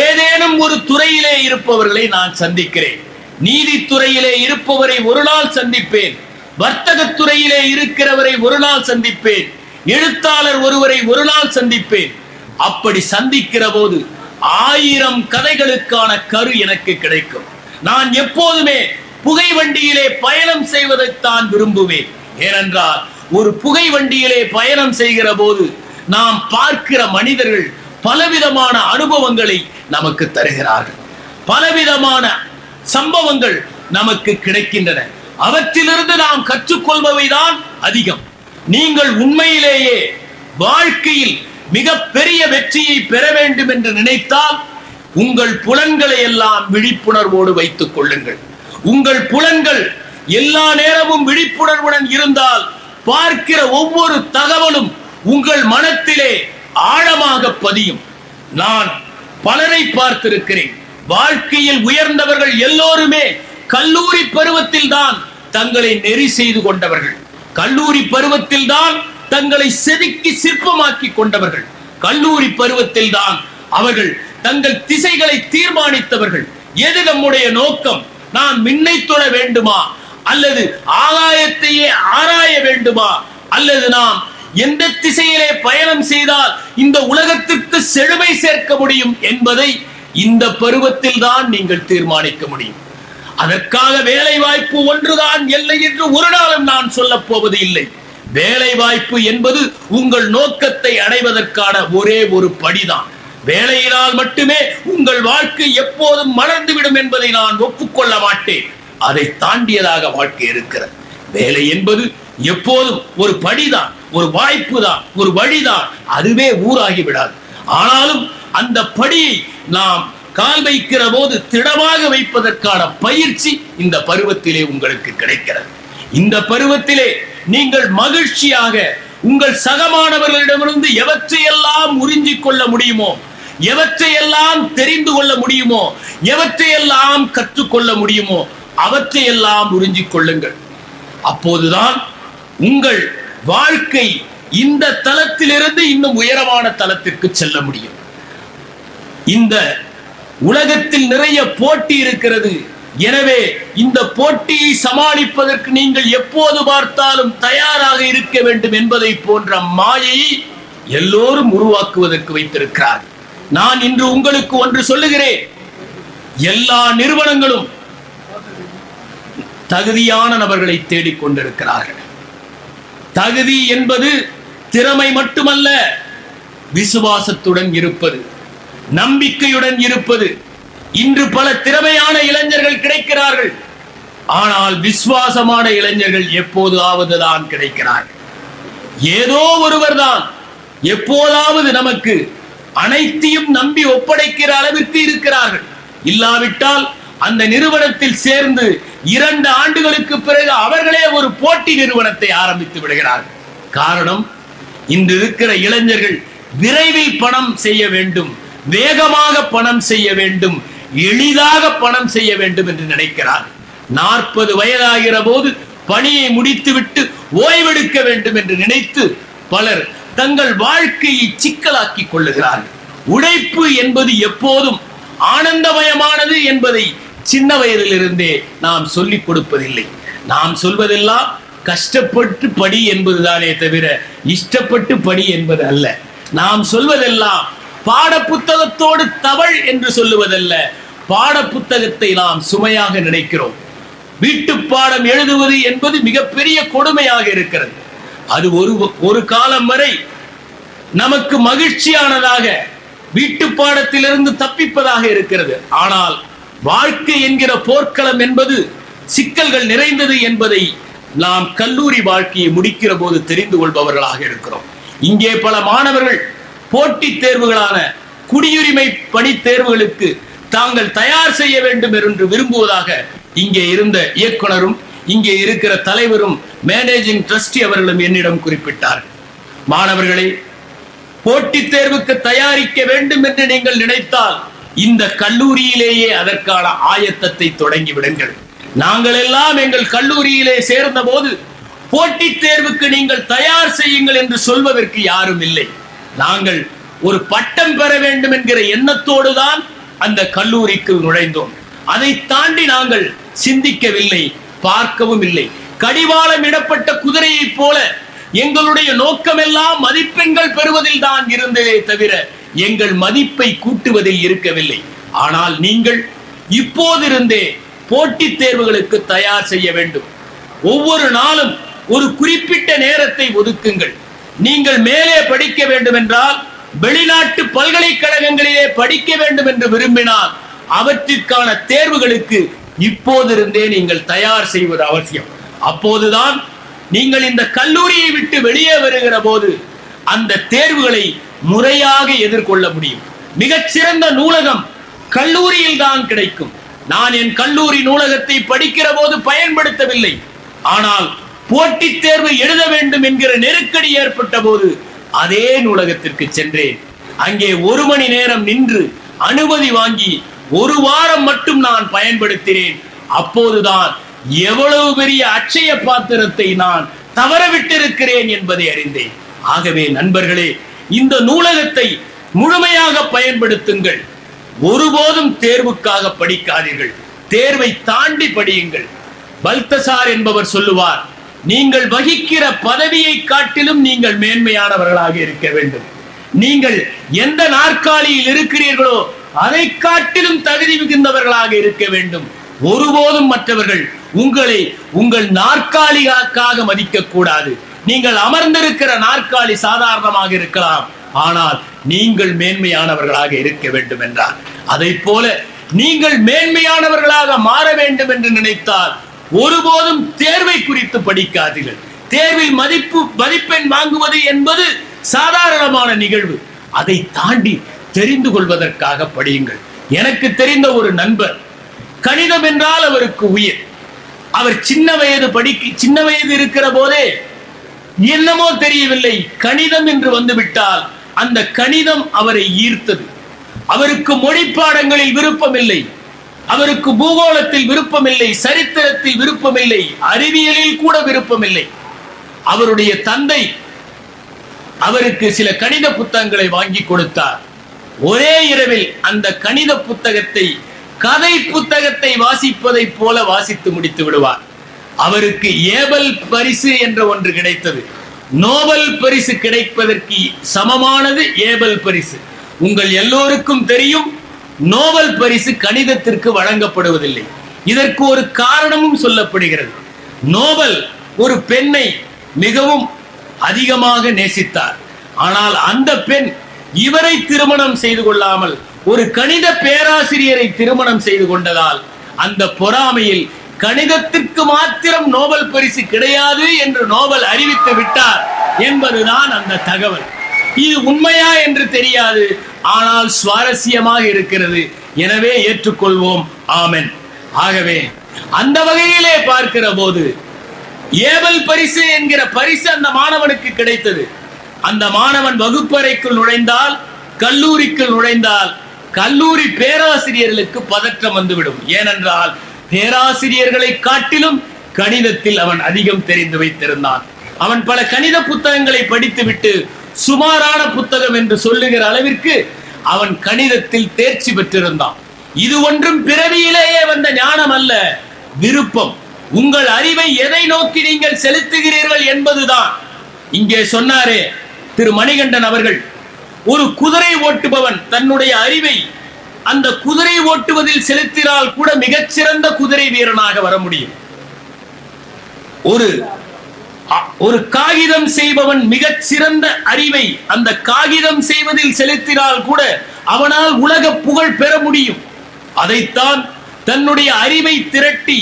ஏதேனும் ஒரு துறையிலே இருப்பவர்களை நான் சந்திக்கிறேன். நீதித்துறையிலே இருப்பவரை ஒரு நாள் சந்திப்பேன், வர்த்தகத்துறையிலே இருக்கிறவரை ஒரு நாள் சந்திப்பேன், எழுத்தாளர் ஒருவரை ஒரு நாள் சந்திப்பேன். அப்படி சந்திக்கிற போது ஆயிரம் கதைகளுக்கான கரு எனக்கு கிடைக்கும். நான் எப்போதுமே புகை வண்டியிலே பயணம் செய்வதைத்தான் விரும்புவேன். ஏனென்றால் ஒரு புகை வண்டியிலே பயணம் செய்கிற போது நாம் பார்க்கிற மனிதர்கள் பலவிதமான அனுபவங்களை நமக்கு தருகிறார்கள். பலவிதமான சம்பவங்கள் நமக்கு கிடைக்கின்றன. அவற்றிலிருந்து நாம் கற்றுக்கொள்பவைதான் அதிகம். நீங்கள் உண்மையிலேயே வாழ்க்கையில் மிக பெரிய வெற்றியை பெற வேண்டும் என்று நினைத்தால் உங்கள் புலன்களை எல்லாம் விழிப்புணர்வோடு வைத்துக் கொள்ளுங்கள். உங்கள் புலன்கள் எல்லா நேரமும் விழிப்புணர்வுடன் இருந்தால் பார்க்கிற ஒவ்வொரு தகவலும் உங்கள் மனத்திலே ஆழமாக பதியும். நான் பலரை பார்த்திருக்கிறேன். வாழ்க்கையில் உயர்ந்தவர்கள் எல்லோருமே கல்லூரி பருவத்தில் தான் தங்களை நெறி செய்து கொண்டவர்கள். கல்லூரி பருவத்தில் தான் தங்களை செதுக்கி சிற்பமாக்கி கொண்டவர்கள். கல்லூரி பருவத்தில் தான் அவர்கள் தங்கள் திசைகளை தீர்மானித்தவர்கள். எது நம்முடைய நோக்கம்? நாம் மின்னை தொட வேண்டுமா, அல்லது ஆகாயத்தையே ஆராய வேண்டுமா, அல்லது நாம் எந்த திசையிலே பயணம் செய்தால் இந்த உலகத்திற்கு செழுமை சேர்க்க முடியும் என்பதை இந்த பருவத்தில் தான் நீங்கள் தீர்மானிக்க முடியும். அதற்காக வேலை வாய்ப்பு ஒன்றுதான் இல்லை என்று ஒரு நாளும் நான் சொல்ல போவது இல்லை. வேலை வாய்ப்பு என்பது உங்கள் நோக்கத்தை அடைவதற்கான ஒரே ஒரு படிதான். வேலையினால் மட்டுமே உங்கள் வாழ்க்கை எப்போதும் மலர்ந்துவிடும் என்பதை நான் ஒப்புக்கொள்ள மாட்டேன். அதை தாண்டியதாக வாழ்க்கை இருக்கிறது. வேலை என்பது எப்போதும் ஒரு படிதான், ஒரு வாய்ப்பு தான், ஒரு வழிதான். அதுவே ஊராகி விடாது. ஆனாலும் அந்த படியை நாம் கால் வைக்கிற போது திடமாக வைப்பதற்கான பயிற்சி இந்த பருவத்திலே உங்களுக்கு கிடைக்கிறது. இந்த பருவத்திலே நீங்கள் மகிழ்ச்சியாக உங்கள் சகமானவர்களிடமிருந்து எவற்றையெல்லாம் உறிஞ்சிக் கொள்ள முடியுமோ, எவற்றையெல்லாம் தெரிந்து கொள்ள முடியுமோ, எவற்றையெல்லாம் கற்றுக்கொள்ள முடியுமோ, அவற்றையெல்லாம் உறிஞ்சிக் கொள்ளுங்கள். அப்போதுதான் உங்கள் வாழ்க்கை இந்த தளத்திலிருந்து இன்னும் உயரமான தளத்திற்கு செல்ல முடியும். இந்த உலகத்தில் நிறைய போட்டி இருக்கிறது. எனவே இந்த போட்டியை சமாளிப்பதற்கு நீங்கள் எப்போது பார்த்தாலும் தயாராக இருக்க வேண்டும் என்பதை போன்ற மாயையை எல்லோரும் உருவாக்குவதற்கு வைத்திருக்கிறார். நான் இன்று உங்களுக்கு ஒன்று சொல்லுகிறேன். எல்லா நிறுவனங்களும் தகுதியான நபர்களை தேடிக்கொண்டிருக்கிறார்கள். தகுதி என்பது திறமை மட்டுமல்ல, விசுவாசத்துடன் இருப்பது, நம்பிக்கையுடன் இருப்பது. இன்று பல திறமையான இளைஞர்கள் கிடைக்கிறார்கள். ஆனால் விசுவாசமான இளைஞர்கள் எப்போதாவது தான் கிடைக்கிறார்கள். ஏதோ ஒருவர் தான் எப்போதாவது நமக்கு அனைத்தையும் நம்பி ஒப்படைக்கிற அளவிற்கு இருக்கிறார்கள். இல்லாவிட்டால் அந்த நிறுவனத்தில் சேர்ந்து இரண்டு ஆண்டுகளுக்கு பிறகு அவர்களே ஒரு போட்டி நிறுவனத்தை ஆரம்பித்து விடுகிறார்கள். காரணம், இன்று இருக்கிற இளைஞர்கள் விரைவில் பணம் செய்ய வேண்டும், வேகமாக பணம் செய்ய வேண்டும், எளிதாக பணம் செய்ய வேண்டும் என்று நினைக்கிறார். நாற்பது வயதாகிற போது பணியை முடித்துவிட்டு ஓய்வெடுக்க வேண்டும் என்று நினைத்து பலர் தங்கள் வாழ்க்கையை சிக்கலாக்கி கொள்ளுகிறார்கள். உழைப்பு என்பது எப்போதும் ஆனந்தமயமானது என்பதை சின்ன வயதிலிருந்தே நாம் சொல்லிக் கொடுப்பதில்லை. நாம் சொல்வதெல்லாம் கஷ்டப்பட்டு படி என்பதுதானே தவிர இஷ்டப்பட்டு படி என்பது அல்ல. நாம் சொல்வதெல்லாம் பாட புத்தகத்தோடு தவள் என்று சொல்லுவதல்ல. பாட புத்தகத்தை நாம் சுமையாக நினைக்கிறோம். வீட்டு பாடம் எழுதுவது என்பது மிகப்பெரிய கொடுமையாக இருக்கிறது. அது ஒரு ஒரு காலம் வரை நமக்கு மகிழ்ச்சியானதாக, வீட்டு பாடத்திலிருந்து தப்பிப்பதாக இருக்கிறது. ஆனால் வாழ்க்கை என்கிற போர்க்களம் என்பது சிக்கல்கள் நிறைந்தது என்பதை நாம் கல்லூரி வாழ்க்கையை முடிக்கிற போது தெரிந்து கொள்பவர்களாக இருக்கிறோம். இங்கே பல மாணவர்கள் போட்டித் தேர்வுகளான குடியுரிமை பணி தேர்வுகளுக்கு தாங்கள் தயார் செய்ய வேண்டும் என்று விரும்புவதாக இங்கே இருந்த இயக்குனரும் இங்கே இருக்கிற தலைவரும் மேனேஜிங் டிரஸ்டி அவர்களும் என்னிடம் குறிப்பிட்டார். மாணவர்களே, போட்டித் தேர்வுக்கு தயாரிக்க வேண்டும் என்று நீங்கள் நினைத்தால் இந்த கல்லூரியிலேயே அதற்கான ஆயத்தத்தை தொடங்கிவிடுங்கள். நாங்கள் எல்லாம் எங்கள் கல்லூரியிலே சேர்ந்த போது போட்டித் தேர்வுக்கு நீங்கள் தயார் செய்யுங்கள் என்று சொல்வதற்கு யாரும் இல்லை. நாங்கள் ஒரு பட்டம் பெற வேண்டும் என்கிற எண்ணத்தோடு தான் அந்த கல்லூரிக்கு நுழைந்தோம். அதை தாண்டி நாங்கள் சிந்திக்கவில்லை, பார்க்கவும் இல்லை. கடிவாளம் இடப்பட்ட குதிரையைப் போல எங்களுடைய நோக்கமெல்லாம் மதிப்பெண்கள் பெறுவதில் தான் இருந்ததே தவிர எங்கள் மதிப்பை கூட்டுவதில் இருக்கவில்லை. ஆனால் நீங்கள் இப்போதிருந்தே போட்டித் தேர்வுகளுக்கு தயார் செய்ய வேண்டும். ஒவ்வொரு நாளும் ஒரு குறிப்பிட்ட நேரத்தை ஒதுக்குங்கள். நீங்கள் மேலே படிக்க வேண்டும் என்றால், வெளிநாட்டு பல்கலைக்கழகங்களிலே படிக்க வேண்டும் என்று விரும்பினால் அவற்றிற்கான தேர்வுகளுக்கு இப்போதிருந்தே நீங்கள் தயார் செய்வது அவசியம். அப்போதுதான் நீங்கள் இந்த கல்லூரியை விட்டு வெளியே வருகிற போது அந்த தேர்வுகளை முறையாக எதிர்கொள்ள முடியும். மிகச்சிறந்த நூலகம் கல்லூரியில் தான் கிடைக்கும். நான் என் கல்லூரி நூலகத்தை படிக்கிற போது பயன்படுத்தவில்லை. ஆனால் போட்டித் தேர்வு எழுத வேண்டும் என்கிற நெருக்கடி ஏற்பட்ட போது அதே நூலகத்திற்கு சென்றேன். அங்கே ஒரு மணி நேரம் நின்று அனுமதி வாங்கி ஒரு வாரம் மட்டும் நான் பயன்படுத்தினேன். அப்போதுதான் எவ்வளவு பெரிய அட்சய பாத்திரத்தை நான் தவறவிட்டிருக்கிறேன் என்பதை அறிந்தேன். ஆகவே நண்பர்களே, இந்த நூலகத்தை முழுமையாக பயன்படுத்துங்கள். ஒருபோதும் தேர்வுக்காக படிக்காதீர்கள், தேர்வை தாண்டி படியுங்கள். பல்தசார் என்பவர் சொல்லுவார், நீங்கள் வகிக்கிற பதவியை காட்டிலும் நீங்கள் மேன்மையானவர்களாக இருக்க வேண்டும். நீங்கள் எந்த நாற்காலியில் இருக்கிறீர்களோ அதை காட்டிலும் தகுதி மிகுந்தவர்களாக இருக்க வேண்டும். ஒருபோதும் மற்றவர்கள் உங்களை உங்கள் நாற்காலிக்காக மதிக்க கூடாது. நீங்கள் அமர்ந்திருக்கிற நாற்காலி சாதாரணமாக இருக்கலாம், ஆனால் நீங்கள் மேன்மையானவர்களாக இருக்க வேண்டும் என்றார். அதை போல நீங்கள் மேன்மையானவர்களாக மாற வேண்டும் என்று நினைத்தால் ஒருபோதும் தேர்வை குறித்து படிக்காதீர்கள். தேர்வில் மதிப்பு மதிப்பெண் வாங்குவது என்பது சாதாரணமான நிகழ்வு. அதை தாண்டி தெரிந்து கொள்வதற்காக படியுங்கள். எனக்கு தெரிந்த ஒரு நண்பர், கணிதம் என்றால் அவருக்கு உயிர். அவர் சின்ன வயது படிக்க சின்ன வயது இருக்கிற போதே என்னமோ தெரியவில்லை, கணிதம் என்று வந்துவிட்டால் அந்த கணிதம் அவரை ஈர்த்தது. அவருக்கு மொழி பாடங்களில் விருப்பம் இல்லை, அவருக்கு பூகோளத்தில் விருப்பம் இல்லை, சரித்திரத்தில் விருப்பம் இல்லை, அறிவியலில் கூட விருப்பம் இல்லை. அவருடைய தந்தை அவருக்கு சில கணித புத்தகங்களை வாங்கி கொடுத்தார். ஒரே இரவில் அந்த கணித புத்தகத்தை கதை புத்தகத்தை வாசிப்பதை போல வாசித்து முடித்து விடுவார். அவருக்கு ஏபல் பரிசு என்ற ஒன்று கிடைத்தது. நோபல் பரிசு கிடைப்பதற்கு சமமானது ஏபல் பரிசு. உங்கள் எல்லோருக்கும் தெரியும், நோபல் பரிசு கணிதத்திற்கு வழங்கப்படுவதில்லை. இதற்கு ஒரு காரணமும் சொல்லப்படுகிறது. நோபல் ஒரு பெண்ணை மிகவும் அதிகமாக நேசித்தார். ஆனால் அந்த பெண் இவரை திருமணம் செய்து கொள்ளாமல் ஒரு கணித பேராசிரியரை திருமணம் செய்து கொண்டதால் அந்த பொறாமையில் கணிதத்திற்கு மாத்திரம் நோபல் பரிசு கிடையாது என்று நோபல் அறிவித்து விட்டார் என்பதுதான் அந்த தகவல். இது உண்மையா என்று தெரியாது, ஆனால் சுவாரஸ்யமாக இருக்கிறது. எனவே ஏற்றுக்கொள்வோம், ஆமென். ஆகவே அந்த வகையிலே பார்க்கிற போது ஏபல் பரிசு என்கிற பரிசு அந்த மாணவனுக்கு கிடைத்தது. அந்த மாணவன் வகுப்பறைக்குள் நுழைந்தால், கல்லூரிக்குள் நுழைந்தால், கல்லூரி பேராசிரியர்களுக்கு பதற்றம் வந்துவிடும். ஏனென்றால் பேராசிரியர்களை காட்டிலும் கணிதத்தில் அவன் அதிகம் தெரிந்து வைத்திருந்தான். அவன் பல கணித புத்தகங்களை படித்துவிட்டு சுமாரான புத்தகம் என்று சொல்லுகிற அளவிற்கு அவன் கணிதத்தில் தேர்ச்சி பெற்றிருந்தான். இது ஒன்றும் பிறவியிலேயே வந்த ஞானம் அல்ல, விருப்பம். உங்கள் அறிவை எதை நோக்கி நீங்கள் செலுத்துகிறீர்கள் என்பதுதான். இங்கே சொன்னாரே திரு மணிகண்டன் அவர்கள், ஒரு குதிரை ஓட்டுபவன் தன்னுடைய அறிவை அந்த குதிரை ஓட்டுவதில் செலுத்தினால் கூட மிகச்சிறந்த குதிரை வீரனாக வர முடியும். ஒரு ஒரு காகிதம் செய்பவன் மிகச்சிறந்த அறிவை அந்த காகிதம் செய்வதில் செலுத்தினால் கூட அவனால் உலக புகழ் பெற முடியும். அதைத்தான் தன்னுடைய அறிவை திரட்டி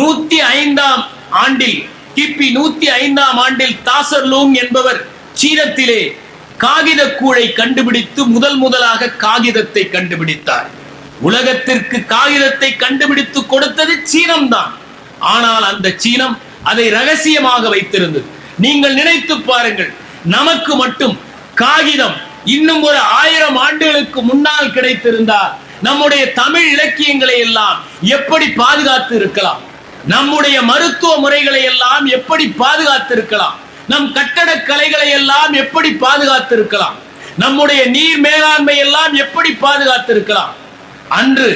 நூத்தி ஐந்தாம் ஆண்டில் கிபி நூத்தி ஐந்தாம் ஆண்டில் தாசர் லூங் என்பவர் சீனத்திலே காகித கூழை கண்டுபிடித்து முதல் முதலாக காகிதத்தை கண்டுபிடித்தார். உலகத்திற்கு காகிதத்தை கண்டுபிடித்து கொடுத்தது சீனம்தான். ஆனால் அந்த சீனம் அதை ரகசியமாக வைத்திருந்தது. நீங்கள் நினைத்து பாருங்கள், நமக்கு மட்டும் காகிதம் இன்னும் ஒரு ஆயிரம் ஆண்டுகளுக்கு முன்னால் கிடைத்திருந்தால் நம்முடைய தமிழ் இலக்கியங்களை எல்லாம் எப்படி பாதுகாத்து இருக்கலாம், நம்முடைய மருத்துவ முறைகளை எல்லாம் எப்படி பாதுகாத்து இருக்கலாம், நம் கட்டடக் கலைகளை எல்லாம் எப்படி பாதுகாத்து இருக்கலாம், நம்முடைய நீர் மேலாண்மை எல்லாம் எப்படி பாதுகாத்து இருக்கலாம். அன்று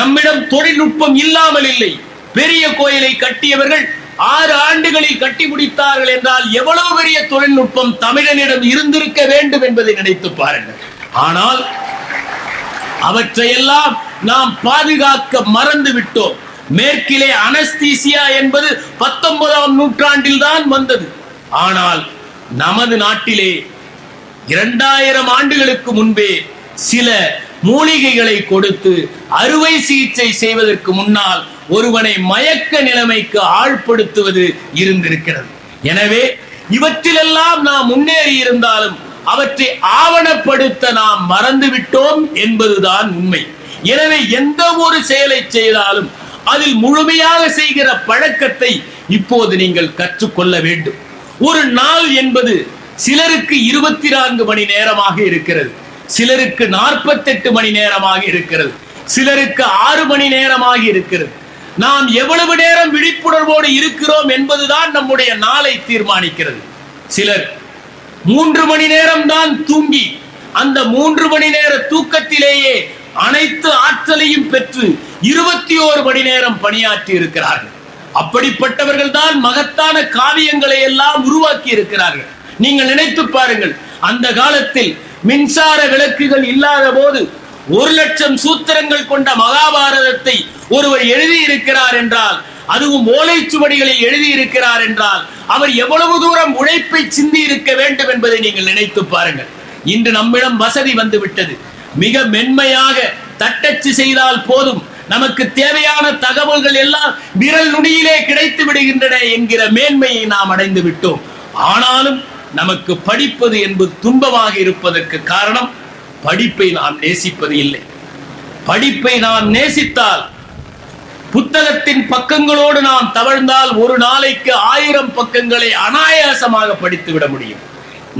நம்மிடம் தொழில்நுட்பம் இல்லாமல் இல்லை. பெரிய கோயிலை கட்டியவர்கள் ஆறு ஆண்டுகளில் கட்டி முடித்தார்கள் என்றால் எவ்வளவு பெரிய தொழில்நுட்பம் தமிழனிடம் இருந்திருக்க வேண்டும் என்பதை நினைத்து பாருங்கள். ஆனால் அவற்றையெல்லாம் நாம் பாதுகாக்க மறந்து விட்டோம். மேற்கிலே அனஸ்தீசியா என்பது பத்தொன்பதாம் நூற்றாண்டில் தான் வந்தது. ஆனால் நமது நாட்டிலே இரண்டாயிரம் ஆண்டுகளுக்கு முன்பே சில மூலிகைகளை கொடுத்து அறுவை சிகிச்சை செய்வதற்கு முன்னால் ஒருவனை மயக்க நிலைமைக்கு ஆழ்படுத்துவது இருந்திருக்கிறது. எனவே இவற்றிலெல்லாம் நாம் முன்னேறி இருந்தாலும் அவற்றை ஆவணப்படுத்த நாம் மறந்துவிட்டோம் என்பதுதான் உண்மை. எனவே எந்த ஒரு செயலை செய்தாலும் அதில் முழுமையாக செய்கிற பழக்கத்தை இப்போது நீங்கள் கற்றுக்கொள்ள வேண்டும். ஒரு நாள் என்பது சிலருக்கு இருபத்தி நான்கு மணி நேரமாக இருக்கிறது, சிலருக்கு நாற்பத்தெட்டு மணி நேரமாக இருக்கிறது, சிலருக்கு ஆறு மணி நேரமாக இருக்கிறது. நாம் எவ்வளவு நேரம் விழிப்புணர்வோடு இருக்கிறோம் என்பதுதான் நம்முடைய நாளை தீர்மானிக்கிறது. சிலர் மூன்று மணி நேரம் தான் தூங்கி அந்த மூன்று மணி நேர தூக்கத்திலேயே அனைத்து ஆற்றலையும் பெற்று இருபத்தி ஓரு மணி நேரம் பணியாற்றி இருக்கிறார்கள். அப்படிப்பட்டவர்கள் தான் மகத்தான காவியங்களை எல்லாம் உருவாக்கி இருக்கிறார்கள். நீங்கள் நினைத்து பாருங்கள், அந்த காலத்தில் மின்சார விளக்குகள் இல்லாத போது ஒரு லட்சம் சூத்திரங்கள் கொண்ட மகாபாரதத்தை ஒருவர் எழுதியிருக்கிறார் என்றால், அதுவும் ஓலைச்சுவடிகளில் எழுதியிருக்கிறார் என்றால், அவர் எவ்வளவு தூரம் உழைப்பை சிந்தி இருக்க வேண்டும் என்பதை நீங்கள் நினைத்து பாருங்கள். இன்று நம்மிடம் வசதி வந்துவிட்டது. மிக மென்மையாக தட்டச்சு செய்தால் போதும், நமக்கு தேவையான தகவல்கள் எல்லாம் விரல் நுனியிலே கிடைத்து விடுகின்றன என்கிற மேன்மையை நாம் அடைந்து விட்டோம். ஆனாலும் நமக்கு படிப்பது என்பது துன்பமாக இருப்பதற்கு காரணம் படிப்பை நாம் நேசிப்பது இல்லை. படிப்பை நாம் நேசித்தால், புத்தகத்தின் பக்கங்களோடு நாம் தவழ்ந்தால் ஒரு நாளைக்கு ஆயிரம் பக்கங்களை அனாயாசமாக படித்து விட முடியும்.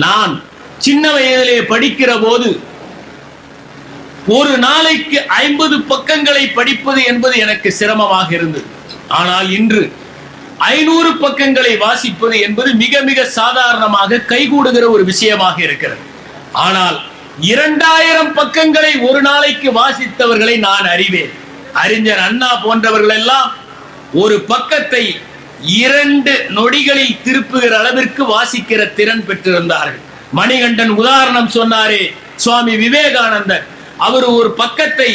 நான் சின்ன வயதிலே படிக்கிற போது ஒரு நாளைக்கு ஐம்பது பக்கங்களை படிப்பது என்பது எனக்கு சிரமமாக இருந்தது. ஆனால் இன்று ஐநூறு பக்கங்களை வாசிப்பது என்பது மிக மிக சாதாரணமாக கைகூடுகிற ஒரு விஷயமாக இருக்கிறது. ஆனால் இரண்டாயிரம் பக்கங்களை ஒரு நாளைக்கு வாசித்தவர்களை நான் அறிவேன். அறிஞர் அண்ணா போன்றவர்கள் எல்லாம் ஒரு பக்கத்தை இரண்டு நொடிகளில் திருப்புகிற அளவிற்கு வாசிக்கிற திறன் பெற்றிருந்தார்கள். மணிகண்டன் உதாரணம் சொன்னாரே, சுவாமி விவேகானந்தர், அவர் ஒரு பக்கத்தை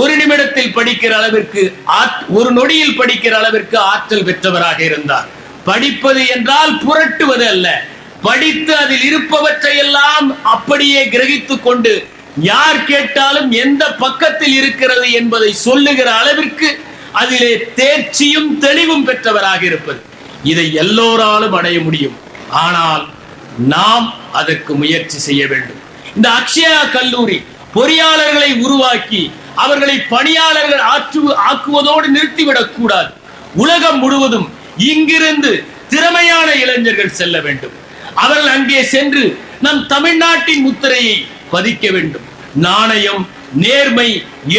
ஒரு நிமிடத்தில் படிக்கிற அளவிற்கு, ஒரு நொடியில் படிக்கிற அளவிற்கு ஆற்றல் பெற்றவராக இருந்தார். படிப்பது என்றால் புரட்டுவது அல்ல, படித்து அதில் இருப்பவற்றை எல்லாம் அப்படியே கிரகித்து கொண்டு யார் கேட்டாலும் எந்த பக்கத்தில் இருக்கிறது என்பதை சொல்லுகிற அளவிற்கு அதிலே தேர்ச்சியும் தெளிவும் பெற்றவராக இருப்பது, இதை எல்லோராலும் அடைய முடியும். ஆனால் நாம் அதற்கு முயற்சி செய்ய வேண்டும். இந்த அக்ஷயா கல்லூரி பொறியாளர்களை உருவாக்கி அவர்களை பணியாளர்கள் ஆற்று ஆக்குவதோடு நிறுத்திவிடக் கூடாது. உலகம் முழுவதும் இங்கிருந்து திறமையான இளைஞர்கள் செல்ல வேண்டும். அவர்கள் அங்கே சென்று நம் தமிழ்நாட்டின் முத்திரையை பதிக்க வேண்டும். நாணயம், நேர்மை,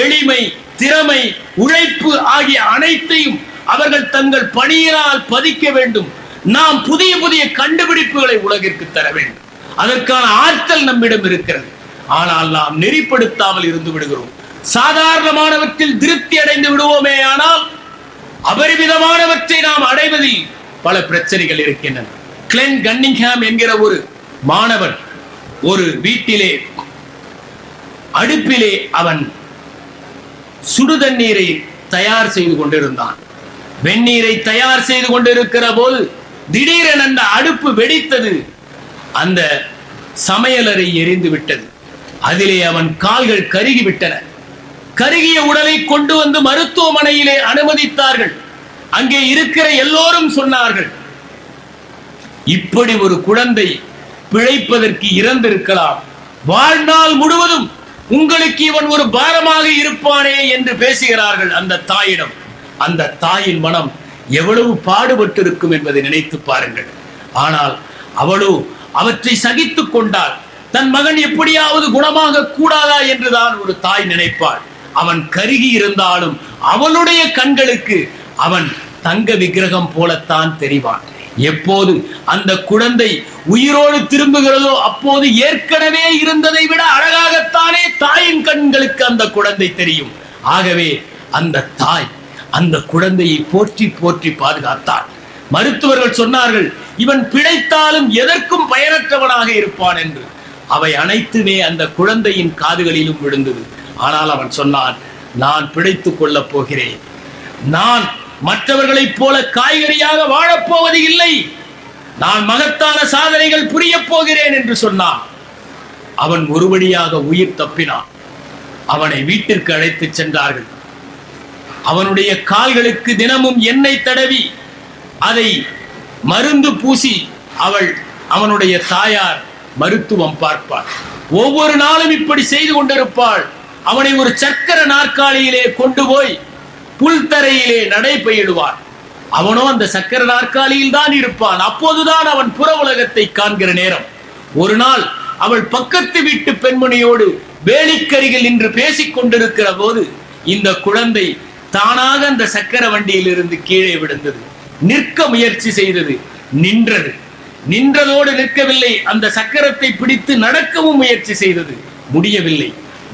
எளிமை, திறமை, உழைப்பு ஆகிய அனைத்தையும் அவர்கள் தங்கள் பணியினால் பதிக்க வேண்டும். நாம் புதிய புதிய கண்டுபிடிப்புகளை உலகிற்கு தர வேண்டும். அதற்கான ஆற்றல் நம்மிடம் இருக்கிறது. ஆனால் நாம் நெறிப்படுத்தாமல் இருந்து விடுகிறோம். சாதாரணமானவற்றில் திருப்தி அடைந்து விடுவோமே, ஆனால் அபரிமிதமானவற்றை நாம் அடைவதில் பல பிரச்சனைகள் இருக்கின்றன. கிளென் கன்னிங்ஹாம் என்கிற ஒரு மாணவன் ஒரு வீட்டிலே அடுப்பிலே அவன் சுடு தண்ணீரை தயார் செய்து கொண்டிருந்தான். வெந்நீரை தயார் செய்து கொண்டிருக்கிற போது திடீரென அந்த அடுப்பு வெடித்தது. அந்த சமையலறை எரிந்து விட்டது. அதிலே அவன் கால்கள் கருகிவிட்டன. கருகிய உடலை கொண்டு வந்து மருத்துவமனையிலே அனுமதித்தார்கள். அங்கே இருக்கிற எல்லோரும் சொன்னார்கள், இப்படி ஒரு குழந்தை பிழைப்பதற்கு இறந்திருக்கலாம், வாழ்நாள் முழுவதும் உங்களுக்கு இவன் ஒரு பாரமாக இருப்பானே என்று பேசுகிறார்கள் அந்த தாயிடம். அந்த தாயின் மனம் எவ்வளவு பாடுபட்டிருக்கும் என்பதை நினைத்து பாருங்கள். ஆனால் அவளோ அவற்றை சகித்து கொண்டாள். தன் மகன் எப்படியாவது குணமாக கூடாதா என்றுதான் ஒரு தாய் நினைப்பாள். அவன் கருகி இருந்தாலும் அவளுடைய கண்களுக்கு அவன் தங்க விக்கிரகம் போலத்தான் தெரிவான். எப்போது அந்த குழந்தை உயிரோடு திரும்புகிறதோ அப்போது ஏற்கனவே இருந்ததை விட அழகாகத்தானே தாயின் கண்களுக்கு அந்த குழந்தை தெரியும். ஆகவே அந்த தாய் அந்த குழந்தையை போற்றி போற்றி பாதுகாத்தாள். மருத்துவர்கள் சொன்னார்கள், இவன் பிழைத்தாலும் எதற்கும் பயனற்றவனாக இருப்பான் என்று. அவை அனைத்துமே அந்த குழந்தையின் காதுகளிலும் விழுந்தது. ஆனால் அவன் சொன்னான், நான் பிழைத்துக் கொள்ளப் போகிறேன், நான் மற்றவர்களைப் போல காய்கறியாக வாழப்போவது இல்லை, நான் மகத்தான சாதனைகள் புரிய போகிறேன் என்று சொன்னான். அவன் ஒரு வழியாக உயிர் தப்பினான். அவனை வீட்டிற்கு அழைத்து சென்றார்கள். அவனுடைய கால்களுக்கு தினமும் எண்ணெய் தடவி அதை மருந்து பூசி அவள் அவனுடைய தாயார் மருத்துவம் பார்ப்பாள். ஒவ்வொரு நாளும் இப்படி செய்து கொண்டிருப்பாள். அவனை ஒரு சக்கர நாற்காலியிலே கொண்டு போய் புல்தரையிலே நடை பயிடுவார். அவனோ அந்த சக்கர நாற்காலியில் தான் இருப்பான். அப்போதுதான் அவன் புற உலகத்தை காண்கிற நேரம். ஒரு நாள் அவள் பக்கத்து வீட்டு பெண்மணியோடு வேலிக்கரிகள் நின்று பேசிக் கொண்டிருக்கிற போது இந்த குழந்தை தானாக அந்த சக்கர வண்டியில் இருந்து கீழே விழுந்தது. நிற்க முயற்சி செய்தது, நின்றது. நின்றதோடு நிற்கவில்லை, அந்த சக்கரத்தை பிடித்து நடக்கவும் முயற்சி செய்தது, முடியவில்லை.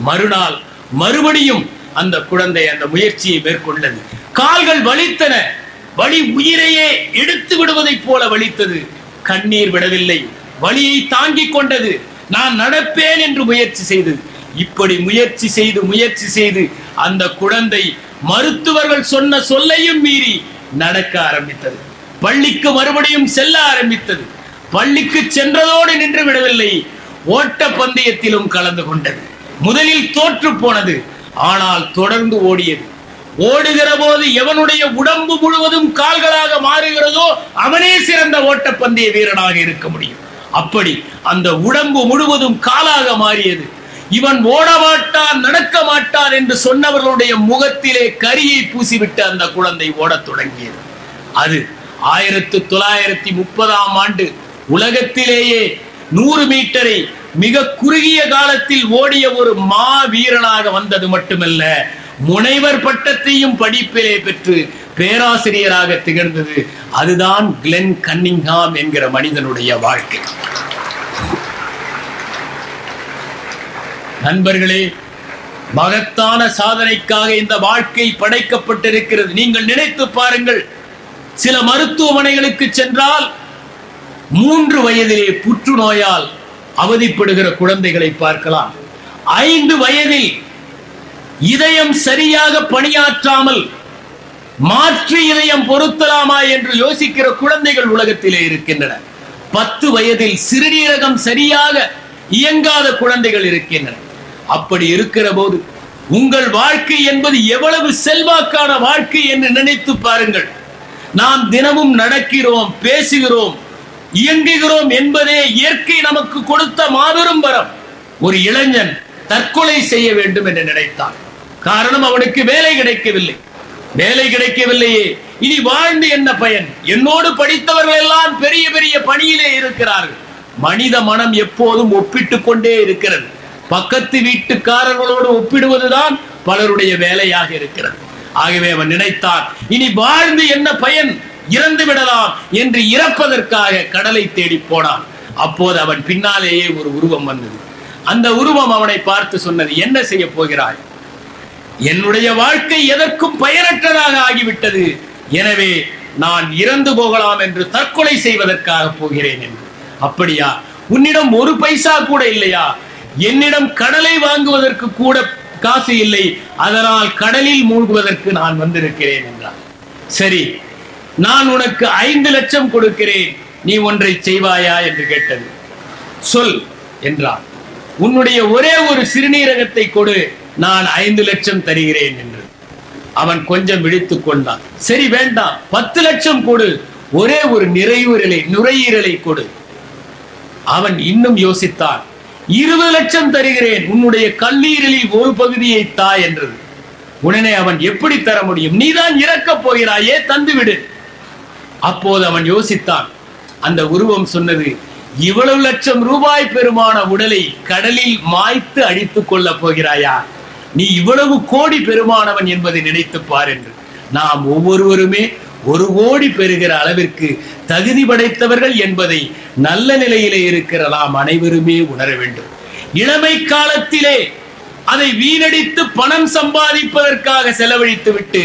மறுநாள் மறுபடியும் அந்த குழந்தை அந்த முயற்சியை மேற்கொண்டது. கால்கள் வலித்தன, வலி உயிரையே எடுத்து விடுவதைப் போல வலித்தது. கண்ணீர் விடவில்லை, வலியை தாங்கிக் கொண்டது. நான் நடப்பேன் என்று முயற்சி செய்தது. இப்படி முயற்சி செய்து முயற்சி செய்து அந்த குழந்தை மருத்துவர்கள் சொன்ன சொல்லையும் மீறி நடக்க ஆரம்பித்தது. பள்ளிக்கு மறுபடியும் செல்ல ஆரம்பித்தது. பள்ளிக்கு சென்றதோடு நின்று விடவில்லை, ஓட்ட பந்தயத்திலும் கலந்து கொண்டது. முதலில் தோற்று போனது, ஆனால் தொடர்ந்து ஓடியது. ஓடுகிற போது எவனுடைய உடம்பு முழுவதும் கால்களாக மாறுகிறதோ அவனே சிறந்த ஓட்டப்பந்தய வீரனாக இருக்க முடியும். அப்படி அந்த உடம்பு முழுவதும் காலாக மாறியது. இவன் ஓட மாட்டான், நடக்க மாட்டான் என்று சொன்னவர்களுடைய முகத்திலே கரியை பூசிவிட்டு அந்த குழந்தை ஓடத் தொடங்கியது. அது ஆயிரத்தி தொள்ளாயிரத்தி முப்பதாம் ஆண்டு உலகத்திலேயே நூறு மீட்டரை மிக குறுகிய காலத்தில் ஓடிய ஒரு மா வீரனாக வந்தது மட்டுமல்ல, முனைவர் பட்டத்தையும் படிப்பிலே பெற்று பேராசிரியராக திகழ்ந்தது. அதுதான் கிளென் கன்னிங்ஹாம் என்கிற மனிதனுடைய வாழ்க்கை. நண்பர்களே, மகத்தான சாதனைக்காக இந்த வாழ்க்கை படைக்கப்பட்டிருக்கிறது. நீங்கள் நினைத்து பாருங்கள். சில மருத்துவமனைகளுக்கு சென்றால் மூன்று வயதிலே புற்றுநோயால் அவதிப்படுகிற குழந்தைகளை பார்க்கலாம். ஐந்து வயதில் இதயம் சரியாக பணியாற்றாமல் மாற்று இதயம் பொருத்தலாமா என்று யோசிக்கிற குழந்தைகள் உலகத்திலே இருக்கின்றன. பத்து வயதில் சிறுநீரகம் சரியாக இயங்காத குழந்தைகள் இருக்கின்றன. அப்படி இருக்கிற போது உங்கள் வாழ்க்கை என்பது எவ்வளவு செல்வாக்கான வாழ்க்கை என்று நினைத்து பாருங்கள். நாம் தினமும் நடக்கிறோம், பேசுகிறோம், இயங்குகிறோம் என்பதே இயற்கை நமக்கு கொடுத்த மாபெரும் வரம். ஒரு இளைஞன் தற்கொலை செய்ய வேண்டும் என்று நினைத்தான். காரணம், அவனுக்கு வேலை கிடைக்கவில்லை. வேலை கிடைக்கவில்லையே, இனி வாழ்ந்து என்ன பயன்? என்னோடு படித்தவர்கள் எல்லாம் பெரிய பெரிய பணியிலே இருக்கிறார்கள், மனித மனம் எப்போதும் ஒப்பிட்டு கொண்டே இருக்கிறது. பக்கத்து வீட்டுக்காரர்களோடு ஒப்பிடுவதுதான் பலருடைய வேலையாக இருக்கிறது. ஆகவே அவன் நினைத்தான், இனி வாழ்ந்து என்ன பயன், இறந்து விடலாம் என்று இறப்பதற்காக கடலை தேடி போனான். அப்போது அவன் பின்னாலேயே ஒரு உருவம் வந்தது. அந்த உருவம் அவனை பார்த்து சொன்னது, என்ன செய்ய போகிறாய்? என்னுடைய வாழ்க்கை எதற்கும் பயனற்றதாக ஆகிவிட்டது, எனவே நான் இறந்து போகலாம் என்று தற்கொலை செய்வதற்காக போகிறேன் என்று. அப்படியா? உன்னிடம் ஒரு பைசா கூட இல்லையா? என்னிடம் கடலை வாங்குவதற்கு கூட காசு இல்லை, அதனால் கடலில் மூழ்குவதற்கு நான் வந்திருக்கிறேன் என்றார். சரி, நான் உனக்கு ஐந்து லட்சம் கொடுக்கிறேன், நீ ஒன்றை செய்வாயா என்று கேட்டது. சொல் என்றார். உன்னுடைய ஒரே ஒரு சிறுநீரகத்தை கொடு, நான் ஐந்து லட்சம் தருகிறேன் என்று. அவன் கொஞ்சம் விழித்து கொண்டான். சரி, வேண்டாம், பத்து லட்சம் கொடு, ஒரே ஒரு நிறைவுரலை நுரையீரலை கொடு. அவன் இன்னும் யோசித்தான். இருபது லட்சம் தருகிறேன், உன்னுடைய கல்லீரலில் ஒரு பகுதியை தா என்றது. உடனே அவன், எப்படி தர முடியும், நீதான் இறக்கப் போகிறாயே, தந்துவிடு. அப்போது அவன் யோசித்தான். அந்த உருவம் சொன்னது, இவ்வளவு லட்சம் ரூபாய் பெருமான உடலை கடலில் மாய்த்து அழித்துக் கொள்ள போகிறாயா? நீ இவ்வளவு கோடி பெருமானவன் என்பதை நினைத்து பார் என்று. நாம் ஒவ்வொருவருமே ஒரு கோடி பெறுகிற அளவிற்கு தகுதி படைத்தவர்கள் என்பதை நல்ல நிலையிலே இருக்கிற நாம் அனைவருமே உணர வேண்டும். இளமை காலத்திலே அதை வீணடித்து பணம் சம்பாதிப்பதற்காக செலவழித்து விட்டு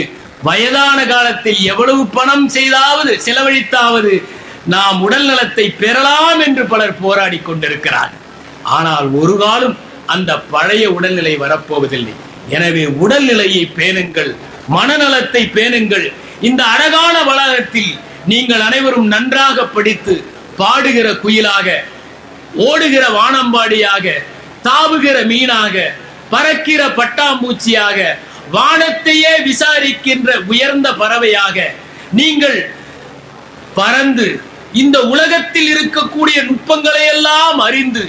வயதான காலத்தில் எவ்வளவு பணம் செய்தாவது செலவழித்தாவது நாம் உடல் நலத்தை பெறலாம் என்று பலர் போராடி கொண்டிருக்கிறார். ஆனால் ஒரு காலம் அந்த பழைய உடல்நிலை வரப்போவதில்லை. எனவே உடல்நிலையை பேணுங்கள், மனநலத்தை பேணுங்கள். இந்த அழகான வளாகத்தில் நீங்கள் அனைவரும் நன்றாக படித்து பாடுகிற குயிலாக, ஓடுகிற வானம்பாடியாக, தாவுகிற மீனாக, பறக்கிற பட்டாம்பூச்சியாக, வானத்தையே விசாரிக்கின்ற உயர்ந்த பறவையாக நீங்கள் பறந்து இந்த உலகத்தில் இருக்கக்கூடிய நுட்பங்களை எல்லாம் அறிந்து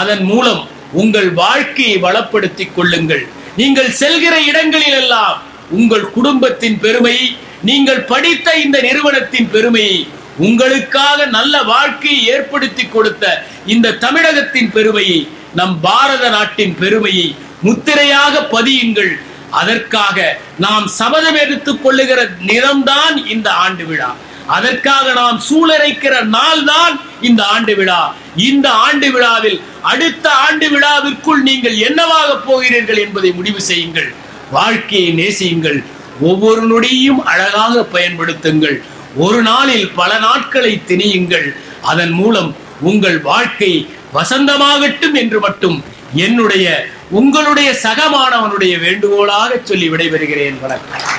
அதன் மூலம் உங்கள் வாழ்க்கையை வளப்படுத்திக் கொள்ளுங்கள். நீங்கள் செல்கிற இடங்களில் எல்லாம் உங்கள் குடும்பத்தின் பெருமை, நீங்கள் படித்த இந்த நிறுவனத்தின் பெருமையை, உங்களுக்காக நல்ல வாழ்க்கையை ஏற்படுத்தி கொடுத்த இந்த தமிழகத்தின் பெருமையை, நம் பாரத நாட்டின் பெருமையை முத்திரையாக பதியுங்கள். அதற்காக நாம் சபதம் எடுத்துக் கொள்ளுகிற நிறம்தான் இந்த ஆண்டு விழா. அதற்காக நாம் சூழரைக்கிற நாள் தான் இந்த ஆண்டு விழா. இந்த ஆண்டு விழாவில் அடுத்த ஆண்டு விழாவிற்குள் நீங்கள் என்னவாக போகிறீர்கள் என்பதை முடிவு செய்யுங்கள். வாழ்க்கையை நேசியுங்கள். ஒவ்வொரு நொடியும் அழகாக பயன்படுத்துங்கள். ஒரு நாளில் பல நாட்களை திணியுங்கள். அதன் மூலம் உங்கள் வாழ்க்கை வசந்தமாகட்டும் என்று மட்டும் என்னுடைய உங்களுடைய சகமானவனுடைய வேண்டுகோளாக சொல்லி விடைபெறுகிறேன். வணக்கம்.